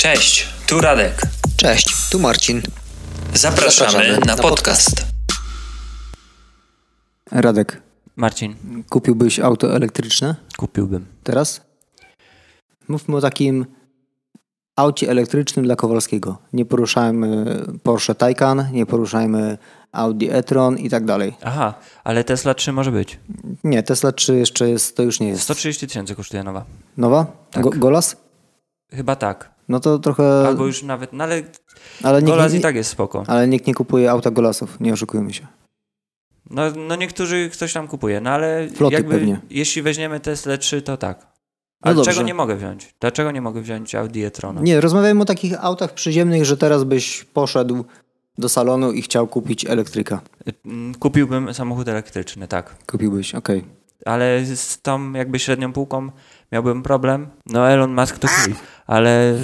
Cześć, tu Radek. Cześć, tu Marcin. Zapraszamy na podcast. Radek. Marcin. Kupiłbyś auto elektryczne? Kupiłbym. Teraz? Mówmy o takim aucie elektrycznym dla Kowalskiego. Nie poruszajmy Porsche Taycan, nie poruszajmy Audi e-tron i tak dalej. Aha, ale Tesla 3 może być. Nie, Tesla 3 jeszcze jest, to już nie jest. 130 000 kosztuje nowa. Nowa? Tak. Golas? Chyba tak. No to trochę... Albo już nawet, no ale Golas i tak jest spoko. Ale nikt nie kupuje auta Golasów, nie oszukujmy się. No niektórzy, ktoś tam kupuje, no ale floty jakby, pewnie. Jeśli weźmiemy Tesla 3, to tak. Ale no czego nie mogę wziąć? Dlaczego nie mogę wziąć Audi e-trona? Nie, rozmawiajmy o takich autach przyziemnych, że teraz byś poszedł do salonu i chciał kupić elektryka. Kupiłbym samochód elektryczny, tak. Kupiłbyś, okej. Ale z tą jakby średnią półką miałbym problem. No Elon Musk to chuj, ale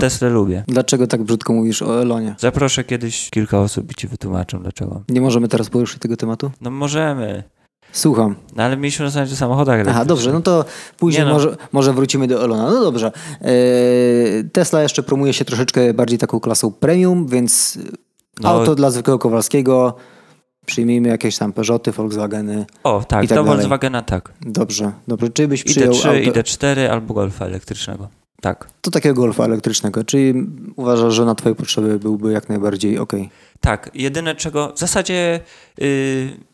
Teslę lubię. Dlaczego tak brzydko mówisz o Elonie? Zaproszę kiedyś kilka osób i ci wytłumaczą dlaczego. Nie możemy teraz poruszyć tego tematu? No możemy. Słucham. No ale mieliśmy rozmawiać o samochodach elektrycznych. Aha, dobrze, no to później może wrócimy do Elona. No dobrze. Tesla jeszcze promuje się troszeczkę bardziej taką klasą premium, więc auto dla zwykłego Kowalskiego. Przyjmijmy jakieś tam Peżoty, Volkswageny. O, tak, do Volkswagena tak. Dobrze. Czy byś przyjął ID3, auto... ID4 albo Golfa elektrycznego. Tak. To takiego Golfa elektrycznego. Czyli uważasz, że na twoje potrzeby byłby jak najbardziej okej. Tak, jedyne czego... W zasadzie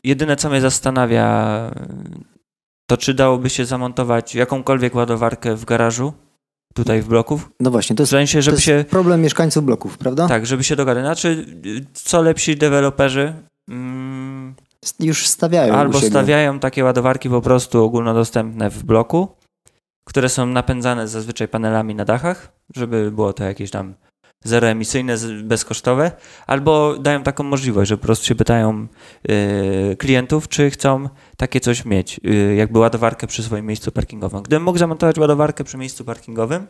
jedyne co mnie zastanawia to czy dałoby się zamontować jakąkolwiek ładowarkę w garażu tutaj w bloków. No właśnie, to jest, w sensie, żeby to jest problem mieszkańców bloków, prawda? Tak, żeby się dogadać. Znaczy, co lepsi deweloperzy już stawiają albo stawiają takie ładowarki po prostu ogólnodostępne w bloku, które są napędzane zazwyczaj panelami na dachach, żeby było to jakieś tam zeroemisyjne, bezkosztowe, albo dają taką możliwość, że po prostu się pytają klientów, czy chcą takie coś mieć, jakby ładowarkę przy swoim miejscu parkingowym. Gdybym mógł zamontować ładowarkę przy miejscu parkingowym,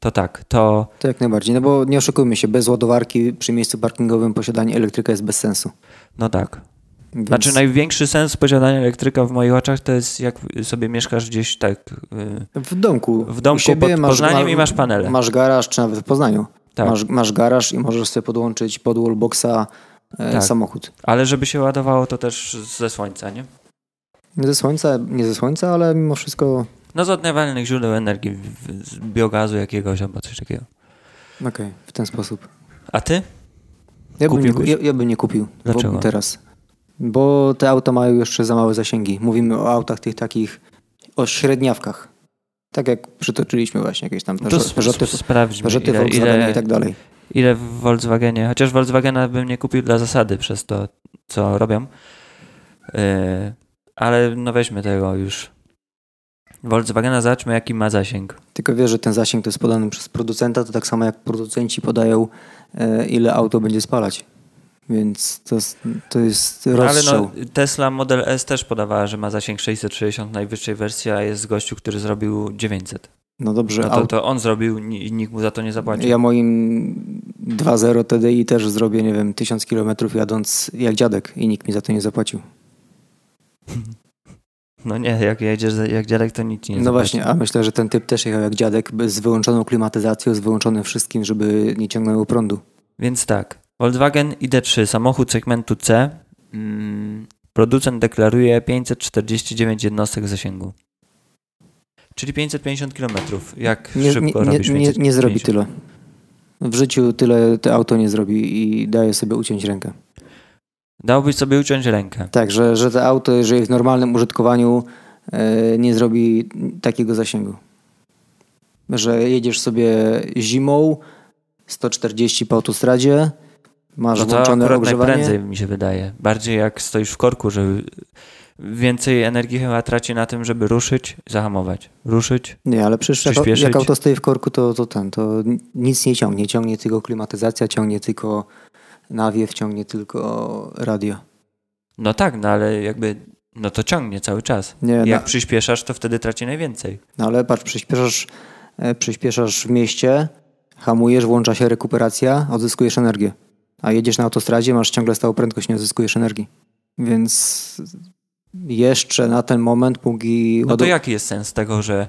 to tak, to jak najbardziej, no bo nie oszukujmy się, bez ładowarki przy miejscu parkingowym posiadanie elektryka jest bez sensu. No tak. Więc... Znaczy największy sens posiadania elektryka w moich oczach to jest jak sobie mieszkasz gdzieś tak... W domku siebie, pod Poznaniem i masz panele. Masz garaż, czy nawet w Poznaniu. Tak. Masz garaż i możesz sobie podłączyć pod wallboxa samochód. Ale żeby się ładowało to też ze słońca, nie? Nie ze słońca, ale mimo wszystko... No z odnawialnych źródeł energii, z biogazu jakiegoś albo coś takiego. Okej, w ten sposób. A ty? Ja bym nie kupił. Dlaczego? Teraz. Bo te auta mają jeszcze za małe zasięgi. Mówimy o autach tych takich, o średniawkach. Tak jak przytoczyliśmy właśnie jakieś tam Peżoty, Volkswageny i tak dalej. Ile w Volkswagenie? Chociaż Volkswagena bym nie kupił dla zasady przez to, co robią. Ale no weźmy tego już. Volkswagena, zobaczmy jaki ma zasięg. Tylko wiesz, że ten zasięg to jest podany przez producenta, to tak samo jak producenci podają ile auto będzie spalać. Więc to jest rozstrzał. Ale no, Tesla Model S też podawała, że ma zasięg 660, najwyższej wersji, a jest gościu, który zrobił 900. No dobrze. No to on zrobił i nikt mu za to nie zapłacił. Ja moim 2.0 TDI też zrobię, nie wiem, 1000 km jadąc jak dziadek i nikt mi za to nie zapłacił. No nie, jak jedziesz jak dziadek, to nic nie zapłaci. No właśnie, a myślę, że ten typ też jechał jak dziadek z wyłączoną klimatyzacją, z wyłączonym wszystkim, żeby nie ciągnęło prądu. Więc tak. Volkswagen ID3, samochód segmentu C. Producent deklaruje 549 jednostek zasięgu. Czyli 550 km. Jak szybko robisz 550? Nie zrobi tyle. W życiu tyle to auto nie zrobi i daje sobie uciąć rękę. Dałbyś sobie uciąć rękę. Tak, że to auto, jeżeli w normalnym użytkowaniu nie zrobi takiego zasięgu. Że jedziesz sobie zimą 140 po autostradzie, masz włączone ogrzewanie. Najprędzej mi się wydaje. Bardziej jak stoisz w korku, że więcej energii chyba traci na tym, żeby ruszyć, zahamować. Nie, ale przecież jak auto stoi w korku, to nic nie ciągnie. Ciągnie tylko klimatyzacja, ciągnie tylko nawiew, ciągnie tylko radio. No tak, no ale jakby no to ciągnie cały czas. Jak przyspieszasz, to wtedy traci najwięcej. No ale patrz, przyspieszasz w mieście, hamujesz, włącza się rekuperacja, odzyskujesz energię. A jedziesz na autostradzie, masz ciągle stałą prędkość, nie odzyskujesz energii. Więc jeszcze na ten moment póki... No to jaki jest sens tego, że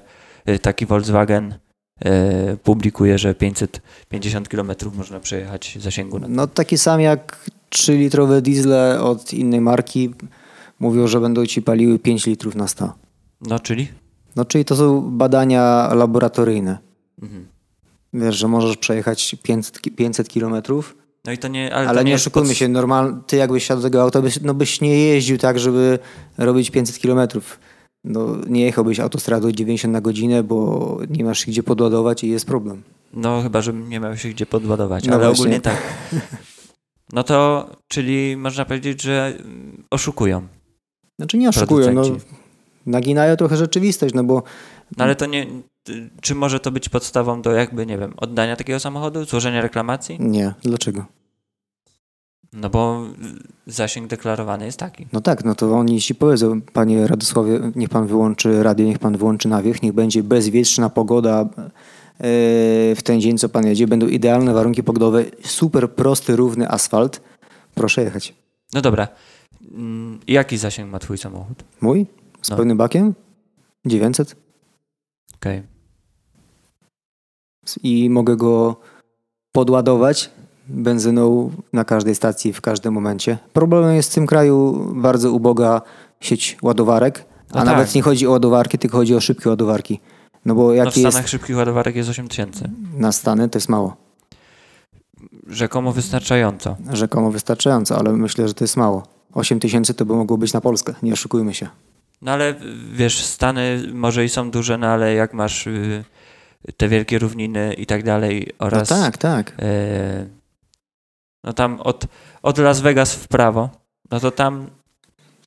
taki Volkswagen publikuje, że 550 km można przejechać zasięgu. No taki sam jak 3-litrowe diesle od innej marki mówią, że będą ci paliły 5 litrów na 100. No czyli? No czyli to są badania laboratoryjne. Mhm. Wiesz, że możesz przejechać 500 kilometrów. No i to nie, ale to nie oszukujmy się, ty jakbyś siadł do tego auta, byś nie jeździł tak, żeby robić 500 kilometrów. No, nie jechałbyś autostradą 90 na godzinę, bo nie masz się gdzie podładować i jest problem. No chyba, że nie miał się gdzie podładować, no ale właśnie. Ogólnie tak. No to, czyli można powiedzieć, że oszukują. Znaczy nie oszukują, no, naginają trochę rzeczywistość, no bo... No ale to nie... Czy może to być podstawą do jakby, nie wiem, oddania takiego samochodu, złożenia reklamacji? Nie. Dlaczego? No bo zasięg deklarowany jest taki. No tak, no to oni ci powiedzą, panie Radosławie, niech pan wyłączy radio, niech pan wyłączy nawiech, niech będzie bezwietrzna pogoda w ten dzień, co pan jedzie, będą idealne warunki pogodowe, super prosty, równy asfalt, proszę jechać. No dobra, jaki zasięg ma twój samochód? Mój? Z pełnym bakiem? 900. Okej. I mogę go podładować benzyną na każdej stacji, w każdym momencie. Problemem jest w tym kraju bardzo uboga sieć ładowarek, a nawet nie chodzi o ładowarki, tylko chodzi o szybkie ładowarki. No bo jak w Stanach szybkich ładowarek jest 8 000. Na Stany to jest mało. Rzekomo wystarczająco. Rzekomo wystarczająco, ale myślę, że to jest mało. 8 000 to by mogło być na Polskę, nie oszukujmy się. No ale wiesz, Stany może i są duże, no ale jak masz te wielkie równiny i tak dalej oraz... No tak. No tam od Las Vegas w prawo, no to tam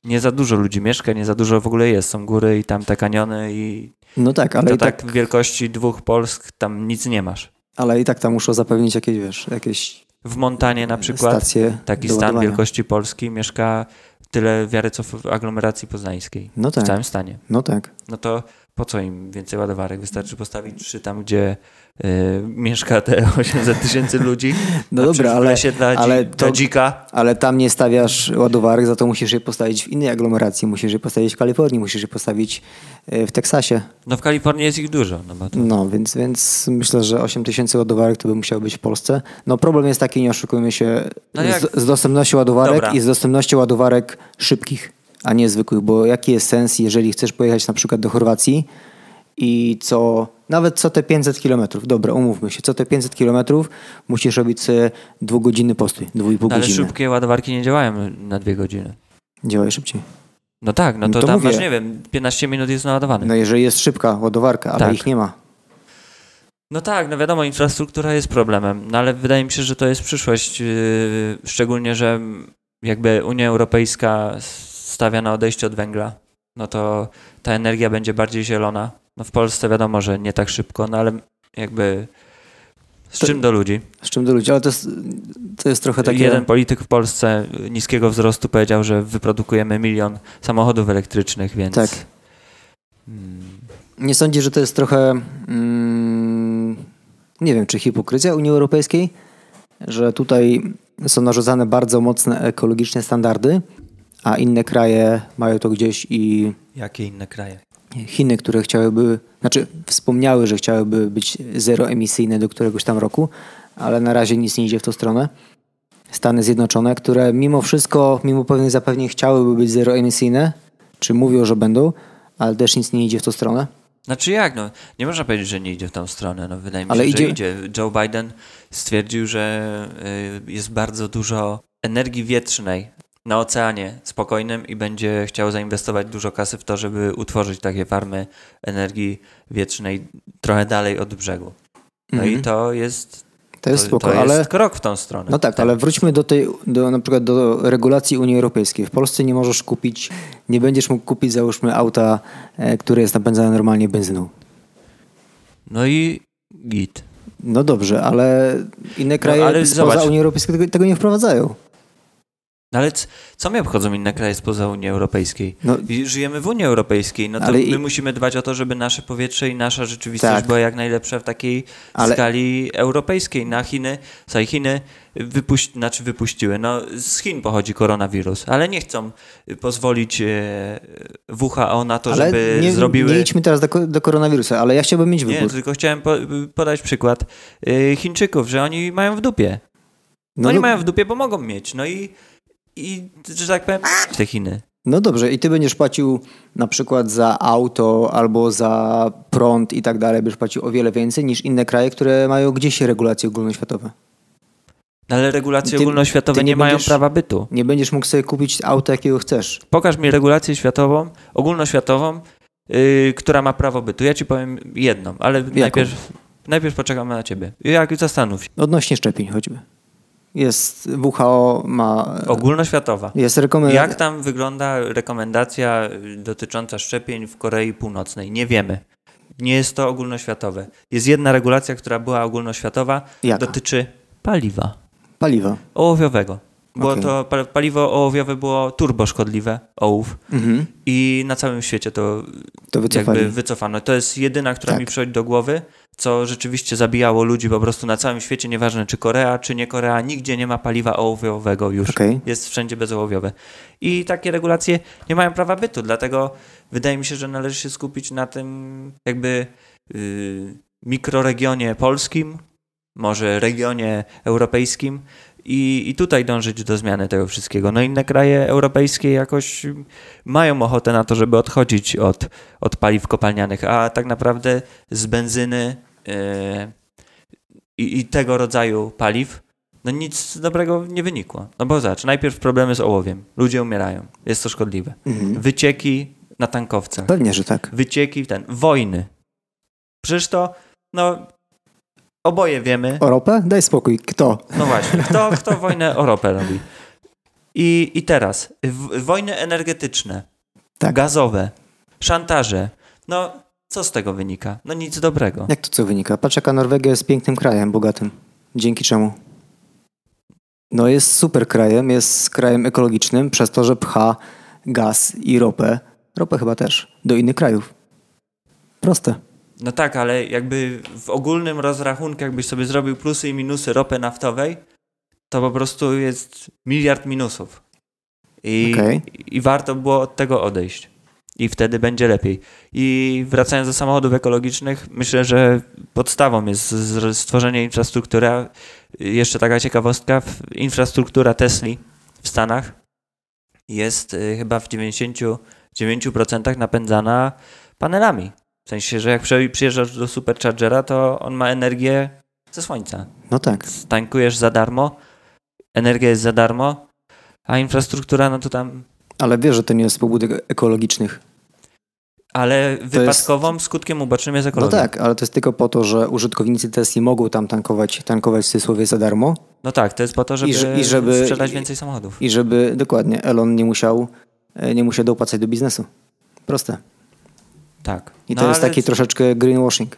nie za dużo ludzi mieszka, nie za dużo w ogóle jest. Są góry i tam te kaniony i... No tak, ale i tak wielkości 2 Polsk tam nic nie masz. Ale i tak tam muszą zapewnić jakieś, wiesz, jakieś... W Montanie na przykład taki stan wielkości Polski mieszka tyle wiary, co w aglomeracji poznańskiej. No tak. W całym stanie. No tak. No to po co im więcej ładowarek? Wystarczy postawić 3 tam, gdzie mieszka te 800 000 ludzi. No dobra, ale tam nie stawiasz ładowarek, za to musisz je postawić w innej aglomeracji. Musisz je postawić w Kalifornii, musisz je postawić w Teksasie. No w Kalifornii jest ich dużo. No więc myślę, że 8 000 ładowarek to by musiało być w Polsce. No problem jest taki, nie oszukujmy się, z dostępnością ładowarek i z dostępnością ładowarek szybkich, a nie zwykłych, bo jaki jest sens, jeżeli chcesz pojechać na przykład do Chorwacji i nawet co te 500 kilometrów, dobra, umówmy się, co te 500 kilometrów musisz robić sobie 2 godziny postój, 2,5 godziny. Ale szybkie ładowarki nie działają na 2 godziny. Działają szybciej. No tak, no to tam mówię, masz, nie wiem, 15 minut jest naładowany. No jeżeli jest szybka ładowarka, ale ich nie ma. No tak, no wiadomo, infrastruktura jest problemem, no ale wydaje mi się, że to jest przyszłość, szczególnie, że jakby Unia Europejska stawia na odejście od węgla, no to ta energia będzie bardziej zielona. No w Polsce wiadomo, że nie tak szybko, no ale jakby czym do ludzi. Z czym do ludzi, ale to jest trochę takie... Jeden polityk w Polsce niskiego wzrostu powiedział, że wyprodukujemy milion samochodów elektrycznych, więc... Tak. Nie sądzisz, że to jest trochę, nie wiem, czy hipokryzja Unii Europejskiej, że tutaj są narzucane bardzo mocne ekologiczne standardy, a inne kraje mają to gdzieś i... Jakie inne kraje? Chiny, które wspomniały, że chciałyby być zeroemisyjne do któregoś tam roku, ale na razie nic nie idzie w tą stronę. Stany Zjednoczone, które mimo wszystko, mimo pewnych zapewnień chciałyby być zeroemisyjne, czy mówią, że będą, ale też nic nie idzie w tą stronę. Znaczy jak? No, nie można powiedzieć, że nie idzie w tą stronę. No, wydaje mi się, że idzie. Joe Biden stwierdził, że jest bardzo dużo energii wietrznej na oceanie spokojnym i będzie chciał zainwestować dużo kasy w to, żeby utworzyć takie farmy energii wietrznej trochę dalej od brzegu. No i to jest krok w tą stronę. No tak, ale wróćmy na przykład do regulacji Unii Europejskiej. W Polsce nie będziesz mógł kupić, załóżmy, auta, które jest napędzane normalnie benzyną. No i git. No dobrze, ale inne kraje spoza Unii Europejskiej tego nie wprowadzają. No ale co mnie obchodzą inne kraje spoza Unii Europejskiej? No, żyjemy w Unii Europejskiej, no to my musimy dbać o to, żeby nasze powietrze i nasza rzeczywistość była jak najlepsza w takiej skali europejskiej. Na Chiny wypuściły. No, z Chin pochodzi koronawirus, ale nie chcą pozwolić WHO na to, żeby zrobiły... Nie idźmy teraz do koronawirusa, ale ja chciałbym mieć wybór. Nie, tylko chciałem podać przykład Chińczyków, że oni mają w dupie. No oni mają w dupie, bo mogą mieć. No i że tak powiem, te Chiny. No dobrze, i ty będziesz płacił na przykład za auto albo za prąd i tak dalej, będziesz płacił o wiele więcej niż inne kraje, które mają gdzieś regulacje ogólnoświatowe. No ale regulacje ogólnoświatowe ty nie mają prawa bytu. Nie będziesz mógł sobie kupić auta, jakiego chcesz. Pokaż mi regulację ogólnoświatową, która ma prawo bytu. Ja ci powiem jedną, ale najpierw poczekamy na ciebie. Zastanów się. Odnośnie szczepień choćby. Jest WHO, ma... Ogólnoświatowa. Jest Jak tam wygląda rekomendacja dotycząca szczepień w Korei Północnej? Nie wiemy. Nie jest to ogólnoświatowe. Jest jedna regulacja, która była ogólnoświatowa. Jaka? Dotyczy paliwa. Paliwa? Ołowiowego. Bo to paliwo ołowiowe było turboszkodliwe, ołów. Mhm. I na całym świecie to jakby wycofano. To jest jedyna, która mi przychodzi do głowy, co rzeczywiście zabijało ludzi po prostu na całym świecie, nieważne czy Korea, czy nie Korea, nigdzie nie ma paliwa ołowiowego już. Jest wszędzie bezołowiowe. I takie regulacje nie mają prawa bytu, dlatego wydaje mi się, że należy się skupić na tym jakby mikroregionie polskim, może regionie europejskim i tutaj dążyć do zmiany tego wszystkiego. No inne kraje europejskie jakoś mają ochotę na to, żeby odchodzić od paliw kopalnianych, a tak naprawdę z benzyny i tego rodzaju paliw no nic dobrego nie wynikło. No bo zobacz, najpierw problemy z ołowiem. Ludzie umierają. Jest to szkodliwe. Mhm. Wycieki na tankowcach. Pewnie, że tak. Wycieki, wojny. Przecież to, oboje wiemy. O ropę? Daj spokój. Kto? No właśnie. Kto wojnę o ropę robi? I teraz. Wojny energetyczne. Tak. Gazowe. Szantaże. No, co z tego wynika? No nic dobrego. Jak to co wynika? Patrz, jaka Norwegia jest pięknym krajem, bogatym. Dzięki czemu? No jest super krajem. Jest krajem ekologicznym przez to, że pcha gaz i ropę. Ropę chyba też. Do innych krajów. Proste. No tak, ale jakby w ogólnym rozrachunku, jakbyś sobie zrobił plusy i minusy ropy naftowej, to po prostu jest miliard minusów. I warto było od tego odejść. I wtedy będzie lepiej. I wracając do samochodów ekologicznych, myślę, że podstawą jest stworzenie infrastruktury. Jeszcze taka ciekawostka, infrastruktura Tesli w Stanach jest chyba w 99% napędzana panelami. W sensie, że jak przyjeżdżasz do superchargera, to on ma energię ze słońca. No tak. Tankujesz za darmo, energia jest za darmo, a infrastruktura no to tam... Ale wiesz, że to nie jest z pobudek ekologicznych. Ale skutkiem ubocznym jest ekologia. No tak, ale to jest tylko po to, że użytkownicy Tesli mogą tam tankować w cudzysłowie za darmo. No tak, to jest po to, żeby sprzedać więcej samochodów. I żeby, dokładnie, Elon nie musiał dopłacać do biznesu. Proste. Tak. I to jest taki troszeczkę greenwashing.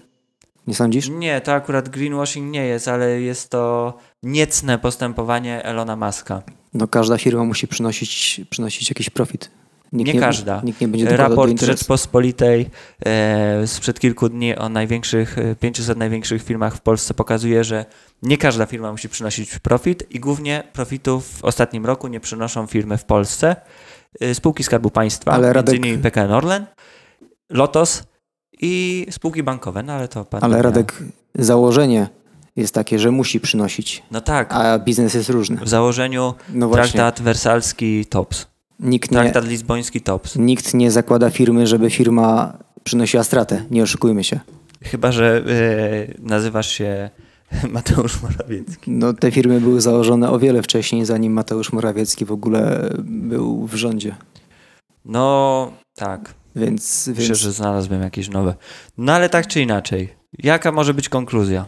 Nie sądzisz? Nie, to akurat greenwashing nie jest, ale jest to niecne postępowanie Elona Muska. No każda firma musi przynosić jakiś profit. Nie każda. Nikt nie będzie dokładał do interesu. Raport Rzeczpospolitej sprzed kilku dni o 500 największych firmach w Polsce pokazuje, że nie każda firma musi przynosić profit i głównie profitów w ostatnim roku nie przynoszą firmy w Polsce. Spółki Skarbu Państwa, m.in. PKN Orlen, Lotos i spółki bankowe, no ale to... Ale Radek, założenie jest takie, że musi przynosić. No tak. A biznes jest różny. W założeniu traktat wersalski TOPS. Traktat lizboński TOPS. Nikt nie zakłada firmy, żeby firma przynosiła stratę. Nie oszukujmy się. Chyba, że nazywasz się Mateusz Morawiecki. No te firmy były założone o wiele wcześniej, zanim Mateusz Morawiecki w ogóle był w rządzie. No tak. Myślę, że znalazłbym jakieś nowe. No ale tak czy inaczej, jaka może być konkluzja?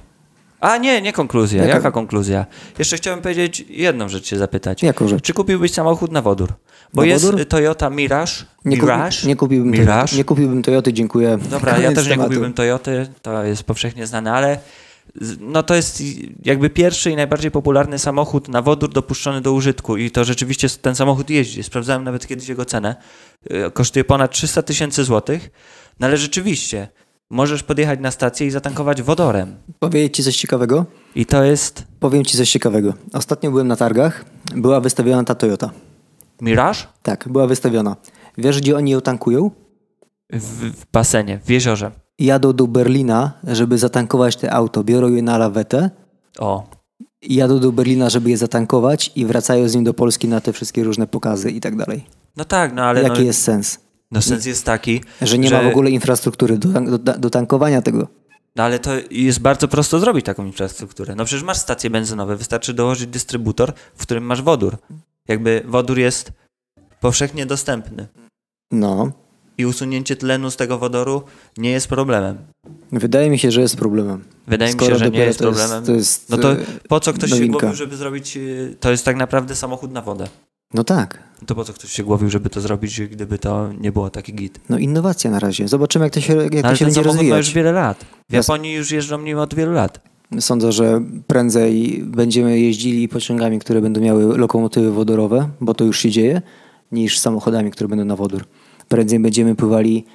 A nie konkluzja. Jaka konkluzja? Jeszcze chciałem powiedzieć, jedną rzecz się zapytać. Jaką rzecz? Czy kupiłbyś samochód na wodór? Bo na jest wodór? Toyota Mirai. Nie kupiłbym Toyoty, dziękuję. Dobra, ja też nie kupiłbym Toyoty, to jest powszechnie znane, ale no to jest jakby pierwszy i najbardziej popularny samochód na wodór dopuszczony do użytku i to rzeczywiście ten samochód jeździ. Sprawdzałem nawet kiedyś jego cenę. Kosztuje ponad 300 000 złotych, no ale rzeczywiście możesz podjechać na stację i zatankować wodorem. Powiem ci coś ciekawego? I to jest... Powiem ci coś ciekawego. Ostatnio byłem na targach, była wystawiona ta Toyota. Mirage? Tak, była wystawiona. Wiesz, gdzie oni ją tankują? W basenie, w jeziorze. Jadą do Berlina, żeby zatankować te auto. Biorą je na lawetę. O. Jadą do Berlina, żeby je zatankować i wracają z nim do Polski na te wszystkie różne pokazy i tak dalej. No tak, no ale... Jaki jest sens? No sens jest taki, że nie ma w ogóle infrastruktury do tankowania tego. No ale to jest bardzo prosto zrobić taką infrastrukturę. No przecież masz stacje benzynowe, wystarczy dołożyć dystrybutor, w którym masz wodór. Jakby wodór jest powszechnie dostępny. No. I usunięcie tlenu z tego wodoru nie jest problemem. Wydaje mi się, że jest problemem. Wydaje mi się, że nie jest problemem. To jest no to po co ktoś się głowił, żeby zrobić... To jest tak naprawdę samochód na wodę. No tak. To po co ktoś się głowił, żeby to zrobić, gdyby to nie było taki git? No innowacja na razie. Zobaczymy, jak to się będzie rozwijać. Ma już wiele lat. W Japonii już jeżdżą nim od wielu lat. Sądzę, że prędzej będziemy jeździli pociągami, które będą miały lokomotywy wodorowe, bo to już się dzieje, niż samochodami, które będą na wodór. Prędzej będziemy pływali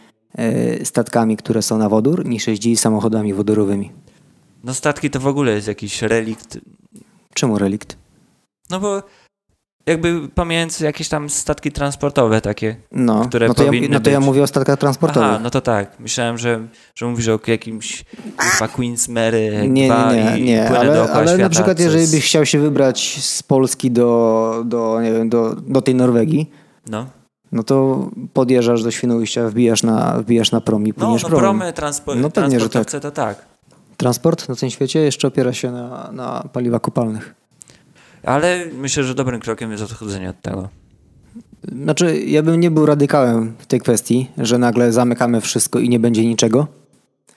statkami, które są na wodór, niż jeździli samochodami wodorowymi. No statki to w ogóle jest jakiś relikt. Czemu relikt? No bo... Jakby pomijając jakieś tam statki transportowe takie, które powinny być. No to ja mówię o statkach transportowych. Aha, no to tak. Myślałem, że mówisz o jakimś Queen's Mary 2 nie, ale na przykład jeżeli byś chciał się wybrać z Polski do tej Norwegii, no to podjeżdżasz do Świnoujścia, wbijasz na prom i płyniesz promem. Promy, transportowce to tak. Transport na tym świecie jeszcze opiera się na paliwach kopalnych. Ale myślę, że dobrym krokiem jest odchodzenie od tego. Znaczy, ja bym nie był radykałem w tej kwestii, że nagle zamykamy wszystko i nie będzie niczego.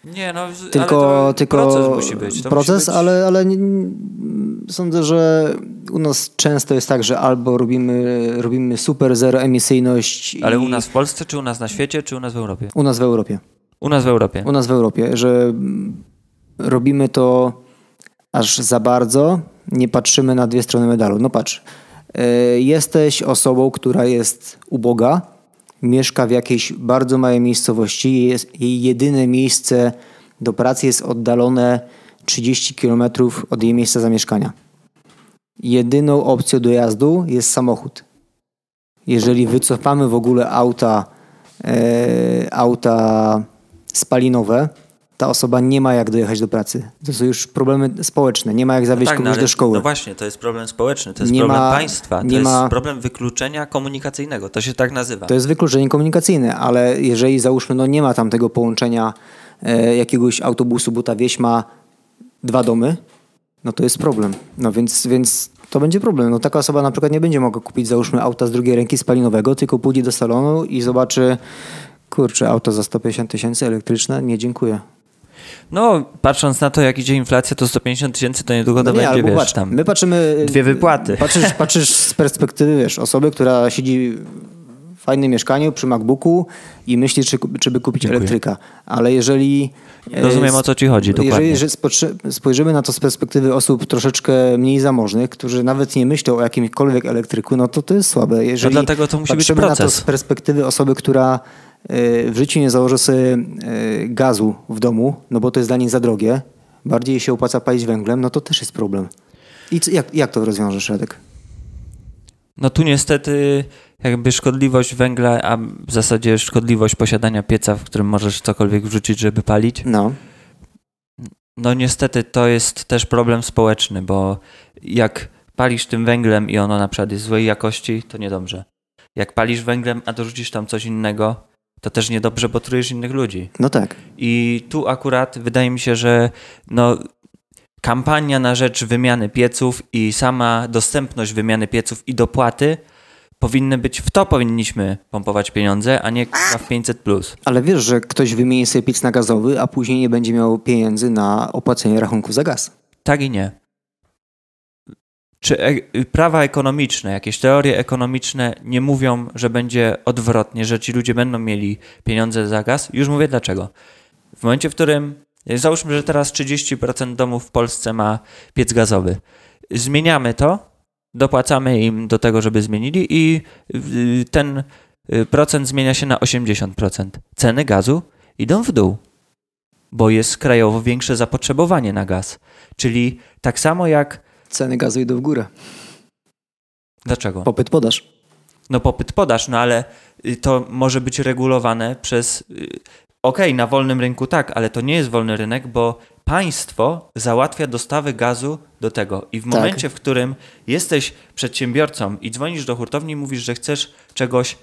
Nie, no, tylko proces musi być. Ale sądzę, że u nas często jest tak, że albo robimy super zeroemisyjność. Ale u nas w Polsce, czy u nas na świecie, czy u nas w Europie? U nas w Europie. Że robimy to aż za bardzo. Nie patrzymy na dwie strony medalu. No patrz, jesteś osobą, która jest uboga, mieszka w jakiejś bardzo małej miejscowości, jej jedyne miejsce do pracy jest oddalone 30 km od jej miejsca zamieszkania. Jedyną opcją dojazdu jest samochód. Jeżeli wycofamy w ogóle auta spalinowe, ta osoba nie ma jak dojechać do pracy. To są już problemy społeczne. Nie ma jak zawieźć kogoś do szkoły. No właśnie, to jest problem społeczny, to jest problem państwa, to jest problem wykluczenia komunikacyjnego. To się tak nazywa. To jest wykluczenie komunikacyjne, ale jeżeli załóżmy, nie ma tam tego połączenia jakiegoś autobusu, bo ta wieś ma 2 domy, no to jest problem. No więc to będzie problem. No taka osoba na przykład nie będzie mogła kupić, załóżmy, auta z drugiej ręki spalinowego, tylko pójdzie do salonu i zobaczy, kurczę, auto za 150 000 elektryczne, nie dziękuję. No, patrząc na to, jak idzie inflacja, to 150 000 to niedługo będzie, wiesz, tam. My patrzymy... 2 wypłaty. Patrzysz z perspektywy, osoby, która siedzi w fajnym mieszkaniu przy MacBooku i myśli, czy by kupić elektryka. Ale jeżeli... Rozumiem, o co ci chodzi dokładnie. Jeżeli spojrzymy na to z perspektywy osób troszeczkę mniej zamożnych, którzy nawet nie myślą o jakimkolwiek elektryku, no to jest słabe. Jeżeli dlatego to musi być proces. Patrzymy na to z perspektywy osoby, która... w życiu nie założę sobie gazu w domu, no bo to jest dla niej za drogie. Bardziej się opłaca palić węglem, no to też jest problem. I jak to rozwiążesz, Radek? No tu niestety jakby szkodliwość węgla, a w zasadzie szkodliwość posiadania pieca, w którym możesz cokolwiek wrzucić, żeby palić. No niestety to jest też problem społeczny, bo jak palisz tym węglem i ono na przykład jest złej jakości, to niedobrze. Jak palisz węglem, a dorzucisz tam coś innego, to też niedobrze, bo trujesz innych ludzi. No tak. I tu akurat wydaje mi się, że kampania na rzecz wymiany pieców i sama dostępność wymiany pieców i dopłaty powinny być, w to powinniśmy pompować pieniądze, a nie w 500+. Ale wiesz, że ktoś wymieni sobie piec na gazowy, a później nie będzie miał pieniędzy na opłacenie rachunku za gaz. Tak i nie. Czy prawa ekonomiczne, jakieś teorie ekonomiczne nie mówią, że będzie odwrotnie, że ci ludzie będą mieli pieniądze za gaz? Już mówię dlaczego. W momencie, w którym Załóżmy, że teraz 30% domów w Polsce ma piec gazowy. Zmieniamy to, dopłacamy im do tego, żeby zmienili i ten procent zmienia się na 80%. Ceny gazu idą w dół, bo jest krajowo większe zapotrzebowanie na gaz. Czyli tak samo jak... Ceny gazu idą w górę. Dlaczego? Popyt, podaż. No popyt, podaż, no ale to może być regulowane przez... Okej, na wolnym rynku tak, ale to nie jest wolny rynek, bo państwo załatwia dostawy gazu do tego. I w momencie, w którym jesteś przedsiębiorcą i dzwonisz do hurtowni i mówisz, że chcesz czegoś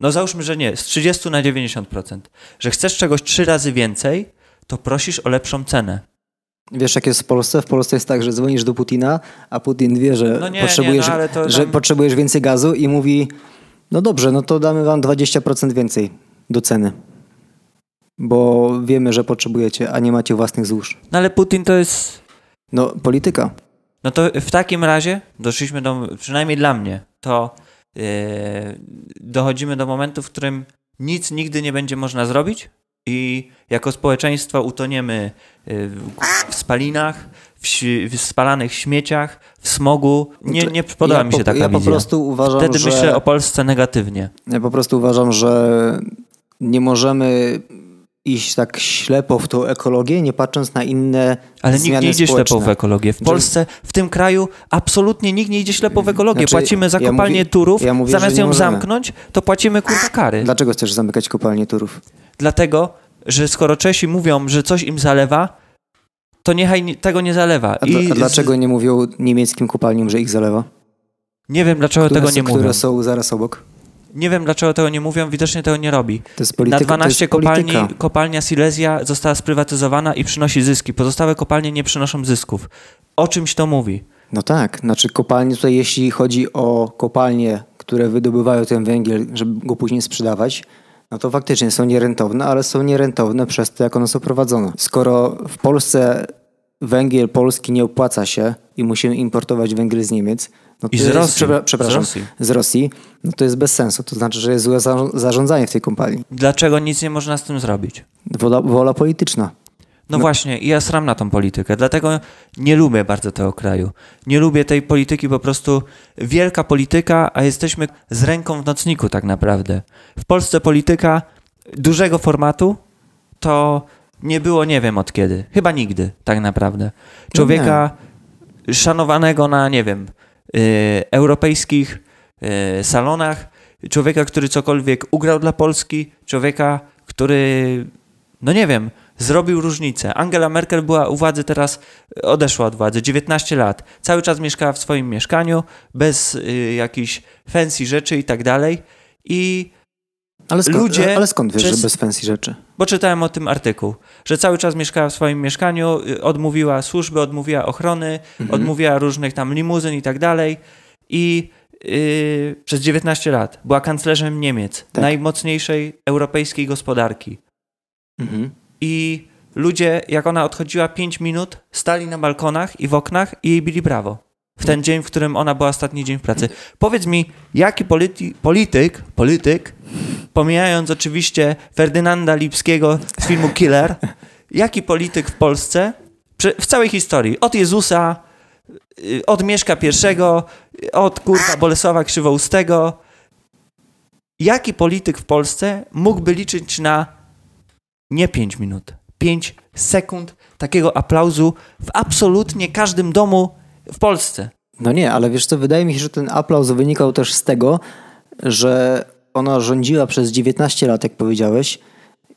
no załóżmy, że nie, z 30 na 90%, że chcesz czegoś 3 razy więcej, to prosisz o lepszą cenę. Wiesz, jak jest w Polsce? W Polsce jest tak, że dzwonisz do Putina, a Putin wie, że, że potrzebujesz więcej gazu i mówi, no dobrze, no to damy wam 20% więcej do ceny. Bo wiemy, że potrzebujecie, a nie macie własnych złóż. No ale Putin to jest... No, polityka. No to w takim razie doszliśmy do, przynajmniej dla mnie, to dochodzimy do momentu, w którym nic nigdy nie będzie można zrobić i jako społeczeństwo utoniemy w spalinach, w spalanych śmieciach, w smogu. Nie podoba mi się taka wizja. Ja po prostu uważam, wtedy myślę o Polsce negatywnie. Ja po prostu uważam, że nie możemy... iść tak ślepo w tą ekologię, nie patrząc na inne zmiany społeczne. Ale nikt nie idzie ślepo w ekologię. W Polsce, w tym kraju absolutnie nikt nie idzie ślepo w ekologię. Znaczy, płacimy za kopalnię Turów, zamiast ją zamknąć, to płacimy kurwa kary. Dlaczego chcesz zamykać kopalnię Turów? Dlatego, że skoro Czesi mówią, że coś im zalewa, to niechaj tego nie zalewa. A dlaczego nie mówią niemieckim kopalniom, że ich zalewa? Nie wiem, dlaczego tego nie mówią. Które są zaraz obok. Nie wiem, dlaczego tego nie mówią, widocznie tego nie robi. Na 12 kopalni kopalnia Silesia została sprywatyzowana i przynosi zyski. Pozostałe kopalnie nie przynoszą zysków. O czymś to mówi. No tak, znaczy kopalnie tutaj, jeśli chodzi o kopalnie, które wydobywają ten węgiel, żeby go później sprzedawać, no to faktycznie są nierentowne, ale są nierentowne przez to, jak one są prowadzone. Skoro w Polsce węgiel polski nie opłaca się i musimy importować węgiel z Niemiec, no i z Rosji. Z Rosji. No to jest bez sensu. To znaczy, że jest złe zarządzanie w tej kompanii. Dlaczego nic nie można z tym zrobić? Wola polityczna. No właśnie, ja sram na tą politykę. Dlatego nie lubię bardzo tego kraju. Nie lubię tej polityki, po prostu wielka polityka, a jesteśmy z ręką w nocniku tak naprawdę. W Polsce polityka dużego formatu to nie było, nie wiem od kiedy. Chyba nigdy tak naprawdę. Człowieka szanowanego na, nie wiem... europejskich salonach, człowieka, który cokolwiek ugrał dla Polski, człowieka, który, no nie wiem, zrobił różnicę. Angela Merkel była u władzy teraz, odeszła od władzy, 19 lat. Cały czas mieszkała w swoim mieszkaniu, bez jakichś fancy rzeczy i tak dalej. I ale skąd wiesz, że bez fancy rzeczy? Bo czytałem o tym artykuł, że cały czas mieszkała w swoim mieszkaniu, odmówiła służby, odmówiła ochrony, odmówiła różnych tam limuzyn i tak dalej i przez 19 lat była kanclerzem Niemiec, najmocniejszej europejskiej gospodarki. I ludzie, jak ona odchodziła 5 minut, stali na balkonach i w oknach i jej bili brawo. W ten dzień, w którym ona była ostatni dzień w pracy. Powiedz mi, jaki polityk, pomijając oczywiście Ferdynanda Lipskiego z filmu Killer, jaki polityk w Polsce, w całej historii, od Jezusa, od Mieszka I, od kurwa Bolesława Krzywoustego, jaki polityk w Polsce mógłby liczyć na nie 5 minut, 5 sekund takiego aplauzu w absolutnie każdym domu w Polsce. No nie, ale wiesz co, wydaje mi się, że ten aplauz wynikał też z tego, że ona rządziła przez 19 lat, jak powiedziałeś.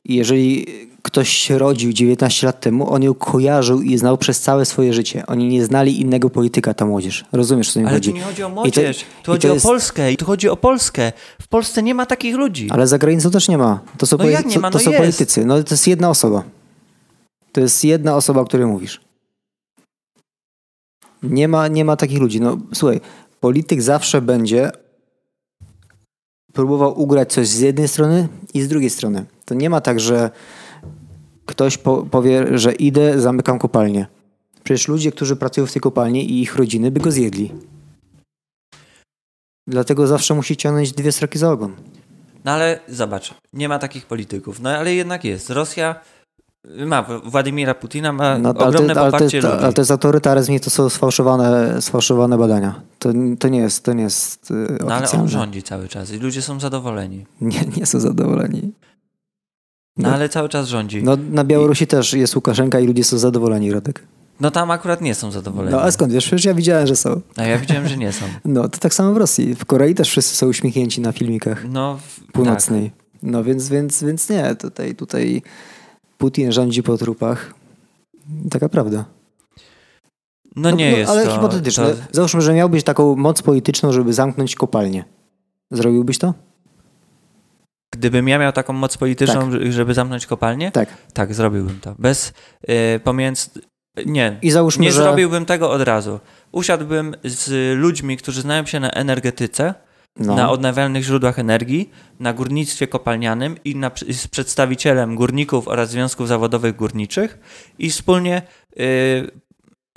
I jeżeli ktoś się rodził 19 lat temu, on ją kojarzył i znał przez całe swoje życie. Oni nie znali innego polityka, ta młodzież. Rozumiesz, co mi chodzi? Ale tu nie chodzi o młodzież, tu chodzi o Polskę. W Polsce nie ma takich ludzi. Ale za granicą też nie ma. To są, to są politycy. No to jest jedna osoba. To jest jedna osoba, o której mówisz. Nie ma takich ludzi. No słuchaj, polityk zawsze będzie próbował ugrać coś z jednej strony i z drugiej strony. To nie ma tak, że ktoś powie, że idę, zamykam kopalnię. Przecież ludzie, którzy pracują w tej kopalni i ich rodziny by go zjedli. Dlatego zawsze musi ciągnąć dwie sroki za ogon. No ale zobacz, nie ma takich polityków. No ale jednak jest. Rosja Ma, Władimira Putina ma ogromne poparcie ludzi. Ale to jest autorytaryzm i to są sfałszowane badania. To nie jest oficjalne. Ale on rządzi cały czas i ludzie są zadowoleni. Nie są zadowoleni. Ale cały czas rządzi. Na Białorusi też jest Łukaszenka i ludzie są zadowoleni, Radek. Tam akurat nie są zadowoleni. A skąd wiesz? Przecież ja widziałem, że są. A ja widziałem, że nie są. To tak samo w Rosji. W Korei też wszyscy są uśmiechnięci na filmikach północnej. Tak. Więc nie. Tutaj Putin rządzi po trupach. Taka prawda. Nie jest ale to... Ale hipotetycznie. Załóżmy, że miałbyś taką moc polityczną, żeby zamknąć kopalnię. Zrobiłbyś to? Gdybym ja miał taką moc polityczną, żeby zamknąć kopalnię? Tak. Tak, zrobiłbym to. Nie zrobiłbym tego od razu. Usiadłbym z ludźmi, którzy znają się na energetyce, na odnawialnych źródłach energii, na górnictwie kopalnianym i z przedstawicielem górników oraz związków zawodowych górniczych i wspólnie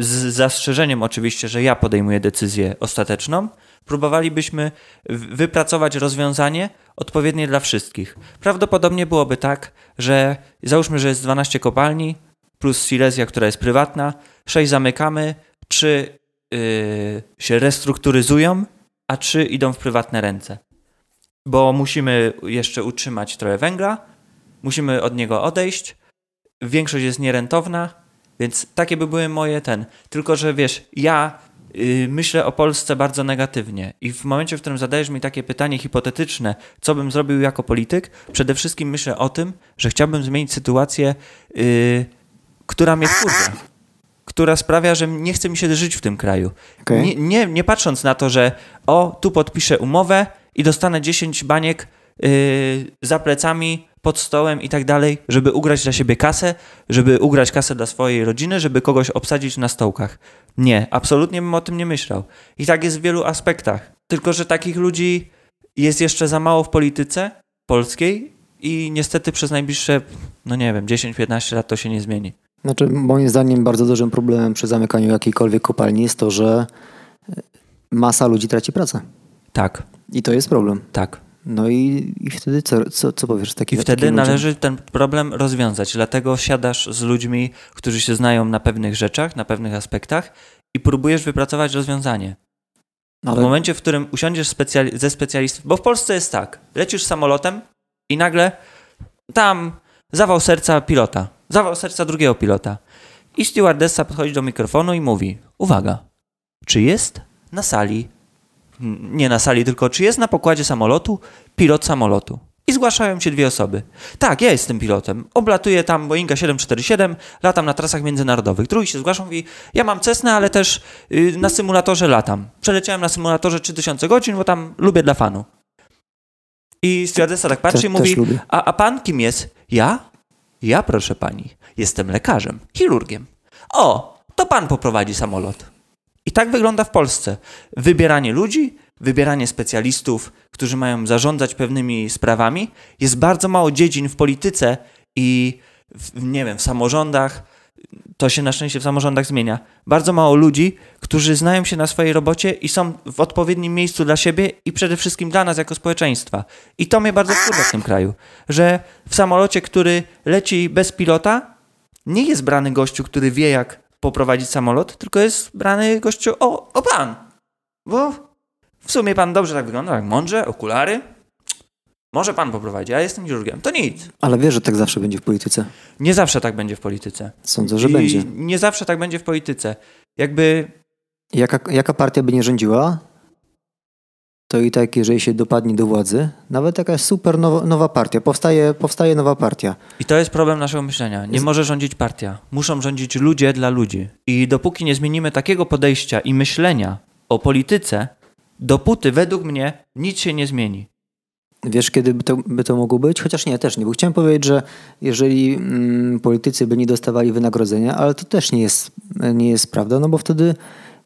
z zastrzeżeniem oczywiście, że ja podejmuję decyzję ostateczną, próbowalibyśmy wypracować rozwiązanie odpowiednie dla wszystkich. Prawdopodobnie byłoby tak, że załóżmy, że jest 12 kopalni, plus Silesia, która jest prywatna, 6 zamykamy, 3 się restrukturyzują, a 3 idą w prywatne ręce. Bo musimy jeszcze utrzymać trochę węgla, musimy od niego odejść, większość jest nierentowna, więc takie by były moje Tylko, że wiesz, ja myślę o Polsce bardzo negatywnie i w momencie, w którym zadajesz mi takie pytanie hipotetyczne, co bym zrobił jako polityk, przede wszystkim myślę o tym, że chciałbym zmienić sytuację... która mnie wkurza, która sprawia, że nie chce mi się żyć w tym kraju. Okay. Nie patrząc na to, że tu podpiszę umowę i dostanę 10 baniek za plecami, pod stołem i tak dalej, żeby ugrać dla siebie kasę, żeby ugrać kasę dla swojej rodziny, żeby kogoś obsadzić na stołkach. Nie, absolutnie bym o tym nie myślał. I tak jest w wielu aspektach. Tylko, że takich ludzi jest jeszcze za mało w polityce polskiej i niestety przez najbliższe, 10-15 lat to się nie zmieni. Moim zdaniem bardzo dużym problemem przy zamykaniu jakiejkolwiek kopalni jest to, że masa ludzi traci pracę. Tak. I to jest problem. Tak. I wtedy co powiesz? I wtedy należy ten problem rozwiązać. Dlatego siadasz z ludźmi, którzy się znają na pewnych rzeczach, na pewnych aspektach i próbujesz wypracować rozwiązanie. Ale... W momencie, w którym usiądziesz ze specjalistą, bo w Polsce jest tak, lecisz samolotem i nagle tam zawał serca pilota. Zawał serca drugiego pilota. I stewardessa podchodzi do mikrofonu i mówi: uwaga, czy jest na sali, nie na sali, tylko czy jest na pokładzie samolotu pilot samolotu? I zgłaszają się 2 osoby. Tak, ja jestem pilotem. Oblatuję tam Boeinga 747, latam na trasach międzynarodowych. Drugi się zgłaszał i mówi: ja mam Cessnę, ale też na symulatorze latam. Przeleciałem na symulatorze 3000 godzin, bo tam lubię dla fanu. I stewardessa tak patrzy i mówi: a pan kim jest? Ja, proszę pani, jestem lekarzem, chirurgiem. To pan poprowadzi samolot. I tak wygląda w Polsce. Wybieranie ludzi, wybieranie specjalistów, którzy mają zarządzać pewnymi sprawami. Jest bardzo mało dziedzin w polityce i w samorządach. To się na szczęście w samorządach zmienia. Bardzo mało ludzi, którzy znają się na swojej robocie i są w odpowiednim miejscu dla siebie i przede wszystkim dla nas jako społeczeństwa. I to mnie bardzo wkurza w tym kraju, że w samolocie, który leci bez pilota, nie jest brany gościu, który wie, jak poprowadzić samolot, tylko jest brany gościu, pan, bo w sumie pan dobrze tak wygląda, tak mądrze, okulary. Może pan poprowadzi, ja jestem chirurgiem. To nic. Ale wiesz, że tak zawsze będzie w polityce? Nie zawsze tak będzie w polityce. Sądzę, że będzie. Nie zawsze tak będzie w polityce. Jaka partia by nie rządziła, to i tak, jeżeli się dopadnie do władzy, nawet taka super nowa partia. Powstaje nowa partia. I to jest problem naszego myślenia. Nie może rządzić partia. Muszą rządzić ludzie dla ludzi. I dopóki nie zmienimy takiego podejścia i myślenia o polityce, dopóty według mnie nic się nie zmieni. Wiesz, kiedy by to mogło być? Chociaż nie, też nie. Bo chciałem powiedzieć, że jeżeli politycy by nie dostawali wynagrodzenia, ale to też nie jest prawda, bo wtedy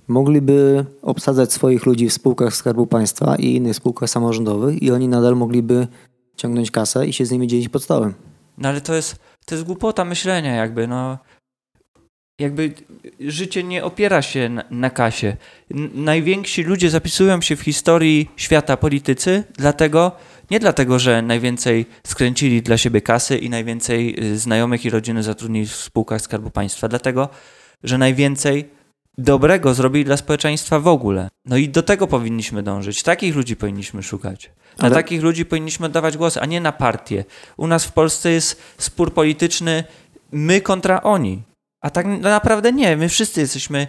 mogliby obsadzać swoich ludzi w spółkach Skarbu Państwa i innych spółkach samorządowych i oni nadal mogliby ciągnąć kasę i się z nimi dzielić pod stołem. Ale to jest głupota myślenia. życie nie opiera się na kasie. Najwięksi ludzie zapisują się w historii świata politycy, nie dlatego, że najwięcej skręcili dla siebie kasy i najwięcej znajomych i rodziny zatrudnili w spółkach Skarbu Państwa, dlatego, że najwięcej dobrego zrobili dla społeczeństwa w ogóle. No i do tego powinniśmy dążyć. Takich ludzi powinniśmy szukać. Ale... Na takich ludzi powinniśmy dawać głos, a nie na partie. U nas w Polsce jest spór polityczny my kontra oni. A tak naprawdę nie. My wszyscy jesteśmy,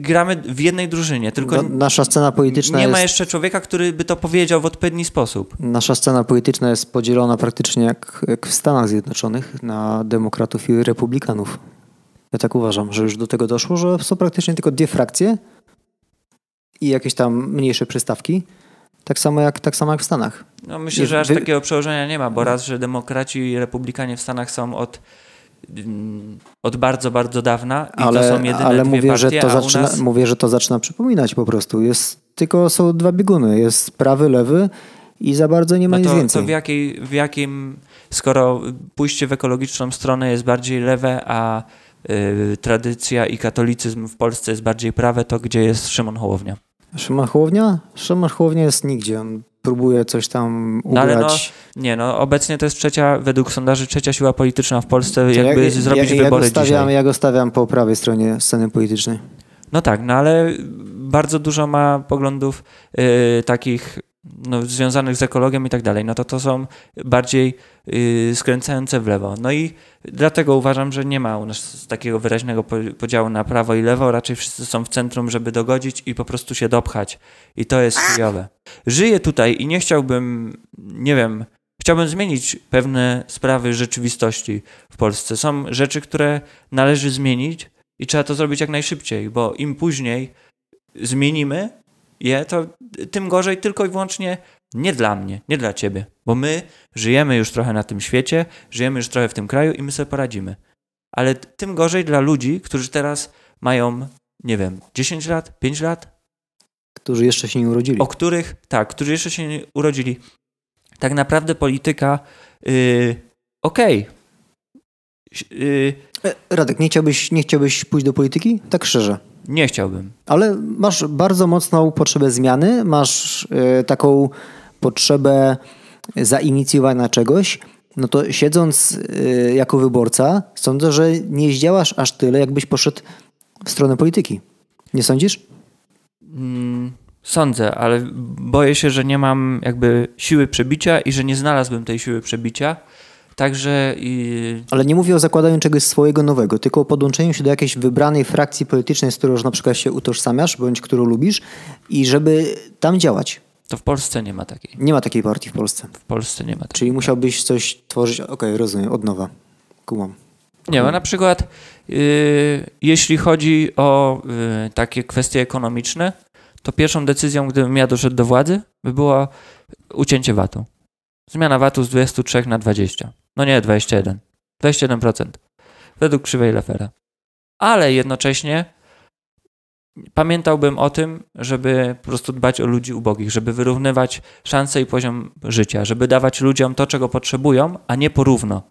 gramy w jednej drużynie. Tylko nasza scena polityczna nie ma jeszcze człowieka, który by to powiedział w odpowiedni sposób. Nasza scena polityczna jest podzielona praktycznie jak w Stanach Zjednoczonych na demokratów i republikanów. Ja tak uważam, że już do tego doszło, że są praktycznie tylko dwie frakcje i jakieś tam mniejsze przystawki. Tak samo jak w Stanach. No myślę, że aż takiego przełożenia nie ma, bo raz, że demokraci i republikanie w Stanach są od bardzo, bardzo dawna i ale, to są jedyne ale dwie mówię, partie, że to zaczyna, nas... mówię, że to zaczyna przypominać po prostu. Są dwa bieguny. Jest prawy, lewy i za bardzo nie ma nic więcej. To w jakim, skoro pójście w ekologiczną stronę jest bardziej lewe, a tradycja i katolicyzm w Polsce jest bardziej prawe, to gdzie jest Szymon Hołownia? Szymon Hołownia? Szymon Hołownia jest nigdzie. On próbuje coś tam ugrać. No ale obecnie to jest według sondaży trzecia siła polityczna w Polsce, wybory dzisiaj. Ja go stawiam po prawej stronie sceny politycznej. No tak, no ale bardzo dużo ma poglądów takich związanych z ekologią i tak dalej, to są bardziej skręcające w lewo. No i dlatego uważam, że nie ma u nas takiego wyraźnego podziału na prawo i lewo, raczej wszyscy są w centrum, żeby dogodzić i po prostu się dopchać. I to jest chujowe. Żyję tutaj i chciałbym zmienić pewne sprawy rzeczywistości w Polsce. Są rzeczy, które należy zmienić i trzeba to zrobić jak najszybciej, bo im później zmienimy je, to tym gorzej tylko i wyłącznie nie dla mnie, nie dla ciebie. Bo my żyjemy już trochę na tym świecie, żyjemy już trochę w tym kraju i my sobie poradzimy. Ale tym gorzej dla ludzi, którzy teraz mają, 10 lat, 5 lat. Którzy jeszcze się nie urodzili. Którzy jeszcze się nie urodzili. Tak naprawdę polityka, Radek, nie chciałbyś pójść do polityki? Tak szczerze. Nie chciałbym. Ale masz bardzo mocną potrzebę zmiany, masz taką potrzebę zainicjowania czegoś, to siedząc jako wyborca, sądzę, że nie zdziałasz aż tyle, jakbyś poszedł w stronę polityki. Nie sądzisz? Sądzę, ale boję się, że nie mam siły przebicia i że nie znalazłbym tej siły przebicia. Także Ale nie mówię o zakładaniu czegoś swojego nowego, tylko o podłączeniu się do jakiejś wybranej frakcji politycznej, z którą już na przykład się utożsamiasz, bądź którą lubisz i żeby tam działać. To w Polsce nie ma takiej. Nie ma takiej partii w Polsce. W Polsce nie ma takiej. Czyli musiałbyś coś tworzyć, rozumiem, od nowa. Kumam. Nie, na przykład jeśli chodzi o takie kwestie ekonomiczne, to pierwszą decyzją, gdybym ja doszedł do władzy, by było ucięcie VAT-u. Zmiana VAT-u z 23 na 20. 21. 21% według krzywej Lafera. Ale jednocześnie pamiętałbym o tym, żeby po prostu dbać o ludzi ubogich, żeby wyrównywać szanse i poziom życia, żeby dawać ludziom to, czego potrzebują, a nie porówno.